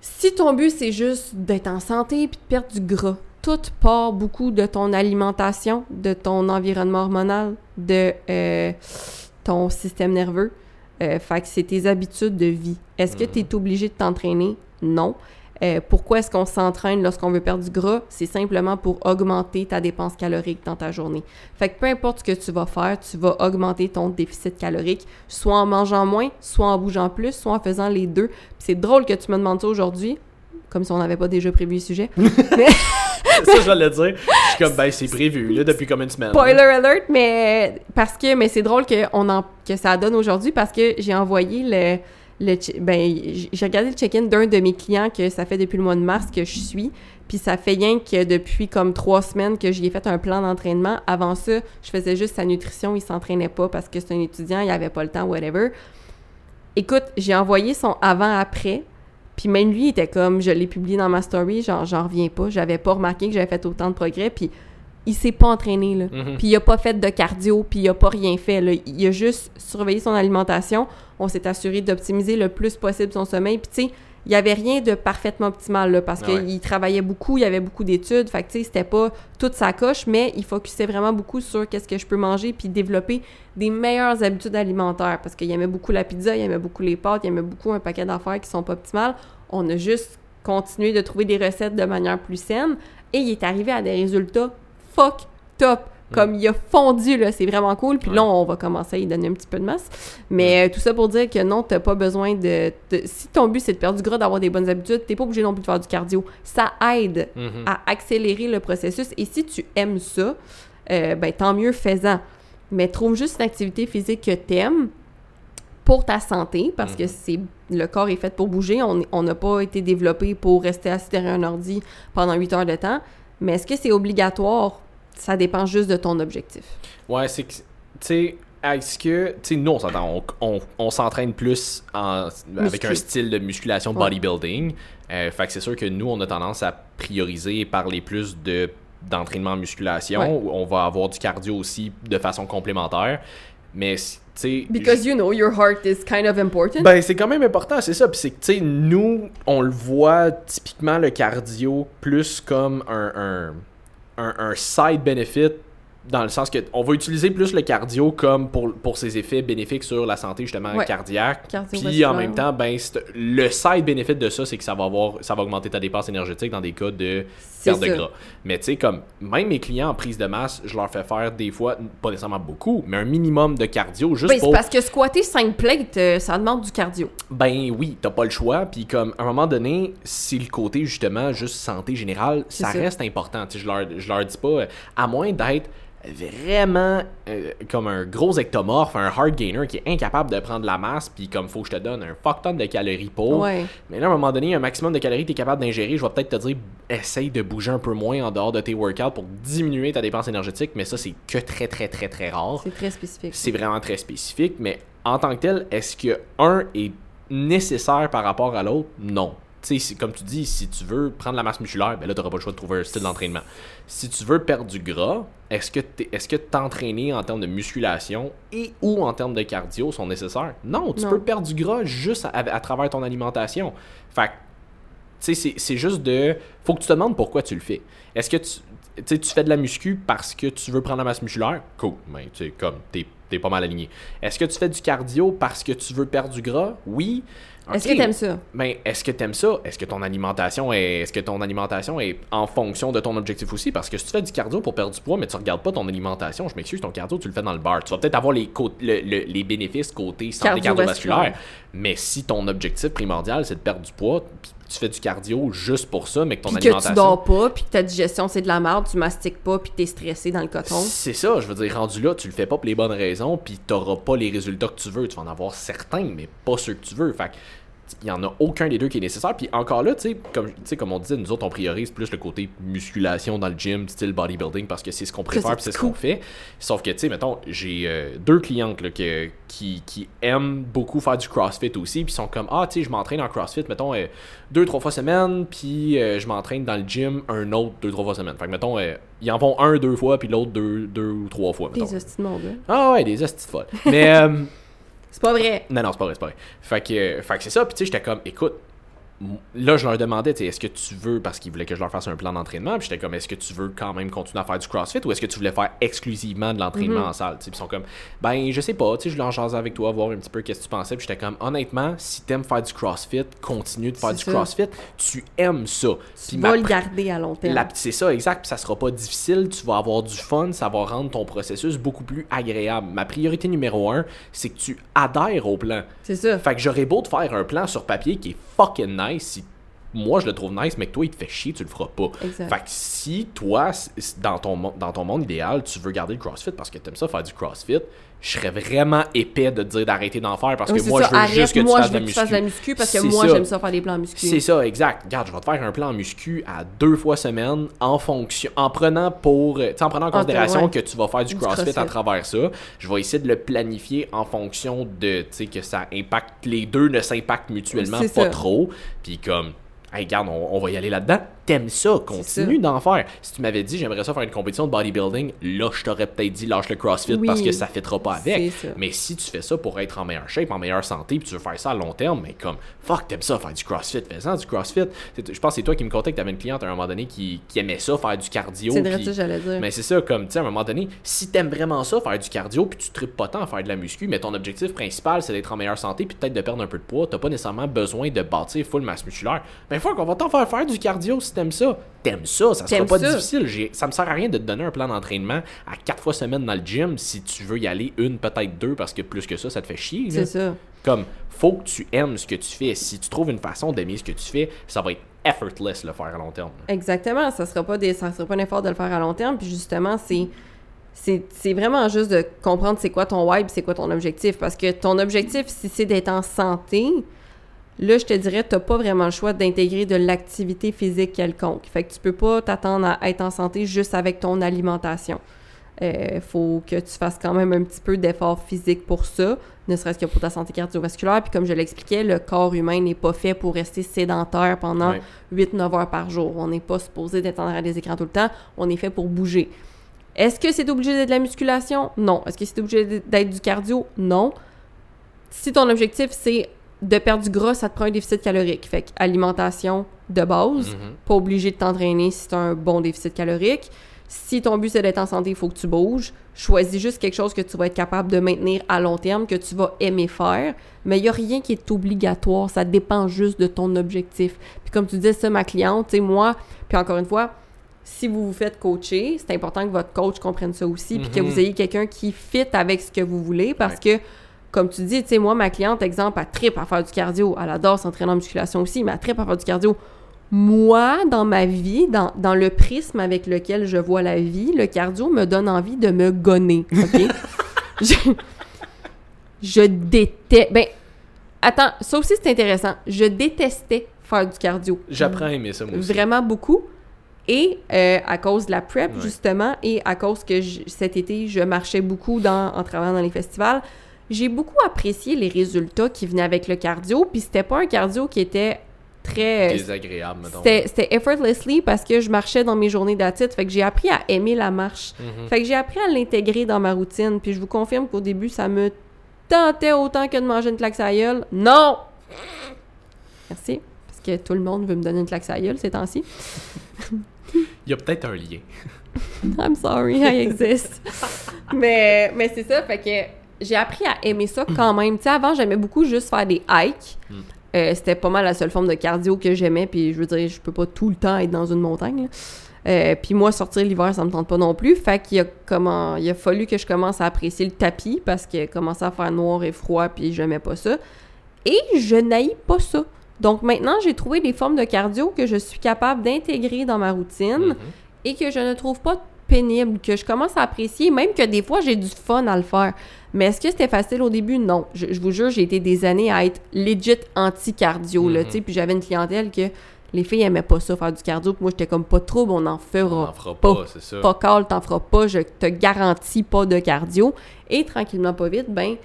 Si ton but, c'est juste d'être en santé puis de perdre du gras, tout part beaucoup de ton alimentation, de ton environnement hormonal, de euh, ton système nerveux. Euh, fait que c'est tes habitudes de vie. Est-ce que tu es obligé de t'entraîner? Non. Euh, pourquoi est-ce qu'on s'entraîne lorsqu'on veut perdre du gras? C'est simplement pour augmenter ta dépense calorique dans ta journée. Fait que peu importe ce que tu vas faire, tu vas augmenter ton déficit calorique, soit en mangeant moins, soit en bougeant plus, soit en faisant les deux. Puis c'est drôle que tu me demandes ça aujourd'hui, comme si on n'avait pas déjà prévu le sujet. Mais... ça, je vais le dire. Je suis comme, ben, c'est prévu, là, depuis comme une semaine. Spoiler alert, mais parce que, mais c'est drôle que, on en, que ça donne aujourd'hui parce que j'ai envoyé le... le ben, j'ai regardé le check-in d'un de mes clients que ça fait depuis le mois de mars que je suis, puis ça fait rien que depuis comme trois semaines que j'y ai fait un plan d'entraînement. Avant ça, je faisais juste sa nutrition, il s'entraînait pas parce que c'est un étudiant, il avait pas le temps, whatever. Écoute, j'ai envoyé son avant-après. Puis même lui, il était comme, je l'ai publié dans ma story, genre, j'en reviens pas, j'avais pas remarqué que j'avais fait autant de progrès, puis il s'est pas entraîné, là. Mm-hmm. Puis il a pas fait de cardio, puis il a pas rien fait, là. Il a juste surveillé son alimentation, on s'est assuré d'optimiser le plus possible son sommeil, puis tu sais, il y avait rien de parfaitement optimal, là, parce ah ouais. qu'il travaillait beaucoup, il y avait beaucoup d'études, fait que tu sais, c'était pas toute sa coche, mais il focusait vraiment beaucoup sur qu'est-ce que je peux manger, puis développer des meilleures habitudes alimentaires, parce qu'il aimait beaucoup la pizza, il aimait beaucoup les pâtes, il aimait beaucoup un paquet d'affaires qui sont pas optimales. On a juste continué de trouver des recettes de manière plus saine, et il est arrivé à des résultats fuck top, comme mmh. il a fondu, là, c'est vraiment cool, puis ouais. là, on va commencer à y donner un petit peu de masse, mais euh, tout ça pour dire que non, t'as pas besoin de... de si ton but, c'est de perdre du gras, d'avoir des bonnes habitudes, t'es pas obligé non plus de faire du cardio. Ça aide mmh. à accélérer le processus, et si tu aimes ça, euh, ben tant mieux, fais-en. Mais trouve juste une activité physique que t'aimes pour ta santé, parce mmh. que c'est... Le corps est fait pour bouger, on n'a pas été développé pour rester assis derrière un ordi pendant huit heures de temps, mais est-ce que c'est obligatoire? Ça dépend juste de ton objectif. Ouais, c'est que, tu sais, Est-ce que, tu sais, nous on s'entend, on, on, on s'entraîne plus en, avec un style de musculation de bodybuilding. Euh, fait que c'est sûr que nous, on a tendance à prioriser et parler plus de, d'entraînement en musculation. Ouais. On va avoir du cardio aussi de façon complémentaire. Mais, tu sais... Because, you know, your heart is kind of important. Ben, c'est quand même important, c'est ça. Puis c'est que, tu sais, nous, on le voit typiquement le cardio plus comme un, un, un, un side benefit. Dans le sens que on va utiliser plus le cardio comme pour, pour ses effets bénéfiques sur la santé justement ouais. cardiaque. Puis en même temps, ben le side benefit de ça, c'est que ça va avoir ça va augmenter ta dépense énergétique dans des cas de c'est perte sûr. de gras. Mais tu sais, comme même mes clients en prise de masse, je leur fais faire des fois, pas nécessairement beaucoup, mais un minimum de cardio juste oui, pour... Oui, c'est parce que squatter cinq plates, ça demande du cardio. Ben oui, t'as pas le choix. Puis comme à un moment donné, si le côté justement juste santé générale, c'est ça sûr. Reste important. Tu sais, je leur, je leur dis pas, à moins d'être... vraiment euh, comme un gros ectomorphe, un hard gainer qui est incapable de prendre de la masse, puis comme faut que je te donne un fuck ton de calories pour. Ouais. Mais là, à un moment donné, un maximum de calories que tu es capable d'ingérer, je vais peut-être te dire, essaye de bouger un peu moins en dehors de tes workouts pour diminuer ta dépense énergétique, mais ça, c'est que très, très, très, très rare. C'est très spécifique. C'est vraiment très spécifique, mais en tant que tel, est-ce que un est nécessaire par rapport à l'autre? Non. Tu sais, comme tu dis, si tu veux prendre de la masse musculaire, ben là, tu n'auras pas le choix de trouver un style d'entraînement. Si tu veux perdre du gras, est-ce que, est-ce que t'entraîner en termes de musculation et ou en termes de cardio sont nécessaires? Non, tu non. peux perdre du gras juste à, à, à travers ton alimentation. Fait que, tu sais, c'est, c'est juste de... Faut que tu te demandes pourquoi tu le fais. Est-ce que tu... Tu sais, tu fais de la muscu parce que tu veux prendre la masse musculaire? Cool, mais tu sais, comme, t'es, t'es pas mal aligné. Est-ce que tu fais du cardio parce que tu veux perdre du gras? Oui. Okay. Est-ce que t'aimes ça? Ben, est-ce que t'aimes ça? Est-ce que ton alimentation est, est-ce que ton alimentation est en fonction de ton objectif aussi? Parce que si tu fais du cardio pour perdre du poids, mais tu regardes pas ton alimentation, je m'excuse, ton cardio, tu le fais dans le bar. Tu vas peut-être avoir les, co- le, le, les bénéfices côté santé cardiovasculaire, mais si ton objectif primordial, c'est de perdre du poids, pis tu fais du cardio juste pour ça, mais que ton pis alimentation... Puis que tu dors pas, puis que ta digestion, c'est de la merde, tu mastiques pas, puis t'es stressé dans le coton. C'est ça, je veux dire, rendu là, tu le fais pas pour les bonnes raisons, puis t'auras pas les résultats que tu veux. Tu vas en avoir certains, mais pas ceux que tu veux. Fait que il n'y en a aucun des deux qui est nécessaire. Puis encore là, tu sais, comme, comme on disait, nous autres, on priorise plus le côté musculation dans le gym, style bodybuilding, parce que c'est ce qu'on préfère et c'est ce qu'on fait. Sauf que, tu sais, mettons, j'ai euh, deux clientes là, que, qui, qui aiment beaucoup faire du CrossFit aussi, puis sont comme, ah, tu sais, je m'entraîne en CrossFit, mettons, euh, deux, trois fois semaine, puis euh, je m'entraîne dans le gym un autre, deux, trois fois semaine. Fait que, mettons, euh, ils en font un, deux fois, puis l'autre, deux, deux ou trois fois. Mettons. Des hosties de monde, hein? Ah ouais, des hosties de folles. Mais... Euh, c'est pas vrai. Non, non, c'est pas vrai, c'est pas vrai. Fait que, euh, fait que c'est ça. Puis tu sais, j'étais comme, écoute, là, je leur demandais, tu sais, est-ce que tu veux, parce qu'ils voulaient que je leur fasse un plan d'entraînement, puis j'étais comme, est-ce que tu veux quand même continuer à faire du CrossFit ou est-ce que tu voulais faire exclusivement de l'entraînement mm-hmm. en salle? Puis ils sont comme, ben, je sais pas, tu sais, je leur jasais avec toi, voir un petit peu qu'est-ce que tu pensais. Puis j'étais comme, honnêtement, si t'aimes faire du CrossFit, continue de faire c'est du ça. CrossFit, tu aimes ça. Tu puis vas ma... le garder à long terme. La... C'est ça, exact, puis ça sera pas difficile, tu vas avoir du fun, ça va rendre ton processus beaucoup plus agréable. Ma priorité numéro un, c'est que tu adhères au plan. C'est ça. Fait que j'aurais beau te faire un plan sur papier qui est fucking nice. Si moi je le trouve nice, mais que toi il te fait chier, tu le feras pas. Exact. Fait que si toi, dans ton, dans ton monde idéal, tu veux garder le CrossFit parce que t'aimes ça faire du CrossFit, je serais vraiment épais de te dire d'arrêter d'en faire parce que oui, moi ça. je veux Arrête, juste que moi, tu fasses de la muscu. Fasses de la muscu parce que c'est moi ça. j'aime ça faire des plans en muscu. C'est ça, exact. Regarde, je vais te faire un plan en muscu à deux fois semaine en fonction, en prenant pour, tu sais, en prenant en considération ouais. que tu vas faire du, du crossfit, crossfit à travers ça. Je vais essayer de le planifier en fonction de, tu sais, que ça impacte, les deux ne s'impactent mutuellement c'est pas ça. trop. Puis comme, hey, regarde, on, on va y aller là-dedans. T'aimes ça, continue ça. d'en faire. Si tu m'avais dit, j'aimerais ça faire une compétition de bodybuilding, là, je t'aurais peut-être dit, lâche le CrossFit oui, parce que ça ne fittera pas avec. Mais si tu fais ça pour être en meilleure shape, en meilleure santé, puis tu veux faire ça à long terme, mais comme, fuck, t'aimes ça, faire du CrossFit, fais-en du CrossFit. C'est, je pense que c'est toi qui me contactais, que t'avais une cliente à un moment donné qui, qui aimait ça, faire du cardio. C'est vrai, pis, ça, j'allais dire. Mais c'est ça, comme, tu sais, à un moment donné, si t'aimes vraiment ça, faire du cardio, puis tu tripes pas tant à faire de la muscu, mais ton objectif principal, c'est d'être en meilleure santé, puis peut-être de perdre un peu de poids, t'as pas nécessairement besoin de bâtir full masse musculaire. Mais fuck, on va t'en faire faire du cardio si t'aimes ça, t'aimes ça, ça t'aimes sera pas ça. difficile. J'ai, ça me sert à rien de te donner un plan d'entraînement à quatre fois semaine dans le gym si tu veux y aller une, peut-être deux, parce que plus que ça, ça te fait chier. C'est là. ça. Comme, faut que tu aimes ce que tu fais. Si tu trouves une façon d'aimer ce que tu fais, ça va être effortless le faire à long terme. Exactement, ça sera pas des, ça sera pas un effort de le faire à long terme. Puis justement, c'est, c'est, c'est vraiment juste de comprendre c'est quoi ton why, c'est quoi ton objectif. Parce que ton objectif, si c'est d'être en santé... Là, je te dirais, tu n'as pas vraiment le choix d'intégrer de l'activité physique quelconque. Fait que tu peux pas t'attendre à être en santé juste avec ton alimentation. Euh, faut que tu fasses quand même un petit peu d'effort physique pour ça, ne serait-ce que pour ta santé cardiovasculaire. Puis comme je l'expliquais, le corps humain n'est pas fait pour rester sédentaire pendant oui. huit neuf heures par jour. On n'est pas supposé d'être derrière des écrans tout le temps. On est fait pour bouger. Est-ce que c'est obligé d'être de la musculation? Non. Est-ce que c'est obligé d'être du cardio? Non. Si ton objectif, c'est de perdre du gras, ça te prend un déficit calorique. Fait qu'alimentation de base, mm-hmm. pas obligé de t'entraîner si t'as un bon déficit calorique. Si ton but, c'est d'être en santé, il faut que tu bouges. Choisis juste quelque chose que tu vas être capable de maintenir à long terme, que tu vas aimer faire. Mais il n'y a rien qui est obligatoire. Ça dépend juste de ton objectif. Puis comme tu disais ça, ma cliente, tu sais, moi, puis encore une fois, si vous vous faites coacher, c'est important que votre coach comprenne ça aussi, mm-hmm. puis que vous ayez quelqu'un qui fit avec ce que vous voulez. Parce ouais. que, comme tu dis, tu sais, moi, ma cliente, exemple, elle trippe à faire du cardio. Elle adore s'entraîner en musculation aussi, mais elle trippe à faire du cardio. Moi, dans ma vie, dans, dans le prisme avec lequel je vois la vie, le cardio me donne envie de me gonner, OK? je, je déteste... Ben, attends, ça aussi, c'est intéressant. Je détestais faire du cardio. J'apprends à aimer ça, moi aussi. Vraiment beaucoup. Et euh, à cause de la prep, ouais. justement, et à cause que je, cet été, je marchais beaucoup dans, en travaillant dans les festivals, j'ai beaucoup apprécié les résultats qui venaient avec le cardio. Puis c'était pas un cardio qui était... très désagréable, mettons. C'était, c'était effortlessly parce que je marchais dans mes journées d'attitude. Fait que j'ai appris à aimer la marche. Mm-hmm. Fait que j'ai appris à l'intégrer dans ma routine. Puis je vous confirme qu'au début, ça me tentait autant que de manger une claque sur la gueule. Non! Merci. Parce que tout le monde veut me donner une claque sur la gueule ces temps-ci. Il y a peut-être un lien. I'm sorry, I exist. mais, mais c'est ça. Fait que j'ai appris à aimer ça quand même. Tu sais, avant, j'aimais beaucoup juste faire des hikes. Mm. Euh, c'était pas mal la seule forme de cardio que j'aimais, puis je veux dire, je peux pas tout le temps être dans une montagne. Euh, puis moi, sortir l'hiver, ça me tente pas non plus. Fait qu'il y a, comment, il a fallu que je commence à apprécier le tapis, parce qu'il commençait à faire noir et froid, puis j'aimais pas ça. Et je n'haïs pas ça. Donc maintenant, j'ai trouvé des formes de cardio que je suis capable d'intégrer dans ma routine, mm-hmm. et que je ne trouve pas pénible, que je commence à apprécier, même que des fois, j'ai du fun à le faire. Mais est-ce que c'était facile au début? Non. Je, je vous jure, j'ai été des années à être legit anti-cardio, là, mm-hmm. tu sais, puis j'avais une clientèle que les filles aimaient pas ça, faire du cardio, puis moi, j'étais comme, pas de trouble, on en fera, on en fera pas. pas, c'est ça. Pas call, t'en feras pas, je te garantis pas de cardio. Et tranquillement, pas vite, ben,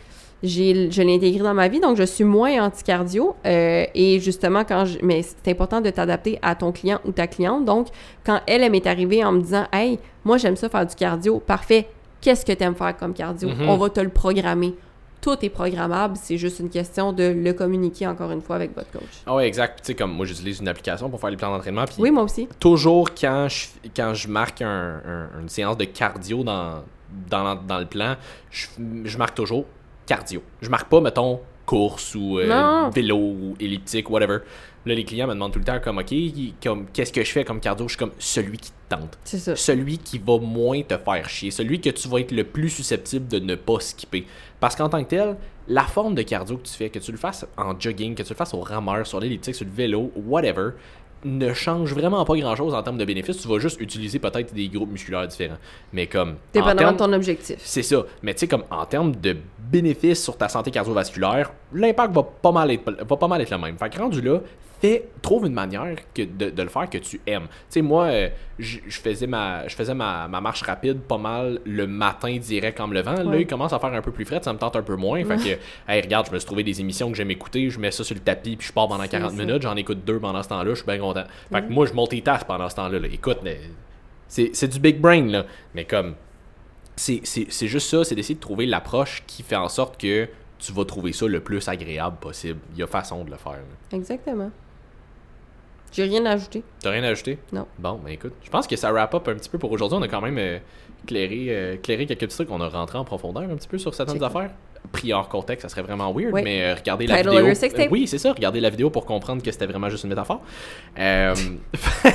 j'ai, je l'ai intégré dans ma vie, donc je suis moins anti-cardio. Euh, et justement, quand je, mais c'est important de t'adapter à ton client ou ta cliente. Donc, quand elle, elle m'est arrivée en me disant « Hey, moi, j'aime ça faire du cardio. Parfait. Qu'est-ce que tu aimes faire comme cardio? Mm-hmm. On va te le programmer. » Tout est programmable. C'est juste une question de le communiquer, encore une fois, avec votre coach. Ah oui, exact. Tu sais, comme moi, j'utilise une application pour faire les plans d'entraînement. Puis oui, moi aussi. Toujours quand je, quand je marque un, un, une séance de cardio dans, dans, dans le plan, je, je marque toujours cardio. Je marque pas, mettons, course ou euh, vélo ou elliptique, whatever. Là, les clients me demandent tout le temps, comme, OK, comme, qu'est-ce que je fais comme cardio? Je suis comme, celui qui te tente. C'est ça. Celui qui va moins te faire chier. Celui que tu vas être le plus susceptible de ne pas skipper. Parce qu'en tant que tel, la forme de cardio que tu fais, que tu le fasses en jogging, que tu le fasses au rameur, sur l'elliptique, sur le vélo, whatever, ne change vraiment pas grand-chose en termes de bénéfices. Tu vas juste utiliser peut-être des groupes musculaires différents. Mais comme... dépendamment de ton objectif. C'est ça. Mais tu sais, comme en termes de bénéfices sur ta santé cardiovasculaire, l'impact va pas mal être, va pas mal être le même. Fait que rendu là, fais, trouve une manière que de, de le faire que tu aimes. Tu sais, moi, euh, je faisais ma je faisais ma, ma marche rapide pas mal le matin direct en me levant. Là, ouais. il commence à faire un peu plus frais, ça me tente un peu moins. Fait que, hey, regarde, je me suis trouvé des émissions que j'aime écouter, je mets ça sur le tapis, puis je pars pendant quarante c'est minutes, ça. J'en écoute deux pendant ce temps-là, je suis bien content. Fait ouais. que moi, je multitask pendant ce temps-là. Là. Écoute, c'est, c'est du big brain, là. Mais comme, c'est, c'est, c'est juste ça, c'est d'essayer de trouver l'approche qui fait en sorte que tu vas trouver ça le plus agréable possible. Il y a façon de le faire. Là. Exactement. J'ai rien à ajouter. T'as rien à ajouter? Non. Bon, ben écoute, je pense que ça wrap up un petit peu pour aujourd'hui. On a quand même euh, éclairé, euh, éclairé quelques petits trucs. On a rentré en profondeur un petit peu sur certaines Check affaires. Pris hors contexte, ça serait vraiment weird, oui. mais euh, regardez la Title vidéo. Euh, oui, c'est ça. Regardez la vidéo pour comprendre que c'était vraiment juste une métaphore. Euh... fait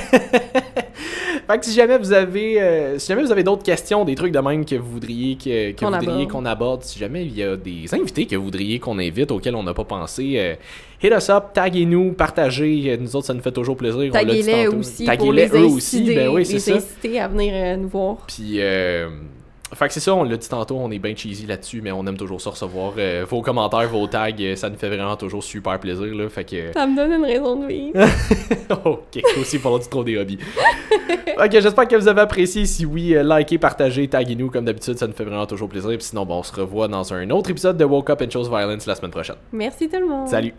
que si jamais vous avez, euh, si jamais vous avez d'autres questions, des trucs de même que vous voudriez que, que qu'on, vous voudriez qu'on aborde, si jamais il y a des invités que vous voudriez qu'on invite auxquels on n'a pas pensé, euh, hit us up, taguez-nous, partagez. Nous autres, ça nous fait toujours plaisir. Taguez-les aussi, taguez-les pour les inciter, eux aussi, ben oui, c'est les ça. inciter à venir euh, nous voir. Puis. Euh... Fait que c'est ça, on l'a dit tantôt, on est bien cheesy là-dessus, mais on aime toujours ça recevoir. Euh, vos commentaires, vos tags, ça nous fait vraiment toujours super plaisir. Là, fait que... Ça me donne une raison de vivre. OK, aussi, il faut du trop des hobbies. OK, j'espère que vous avez apprécié. Si oui, likez, partagez, taguez-nous comme d'habitude, ça nous fait vraiment toujours plaisir. Puis sinon, bon, on se revoit dans un autre épisode de Woke Up and Chose Violence la semaine prochaine. Merci tout le monde. Salut.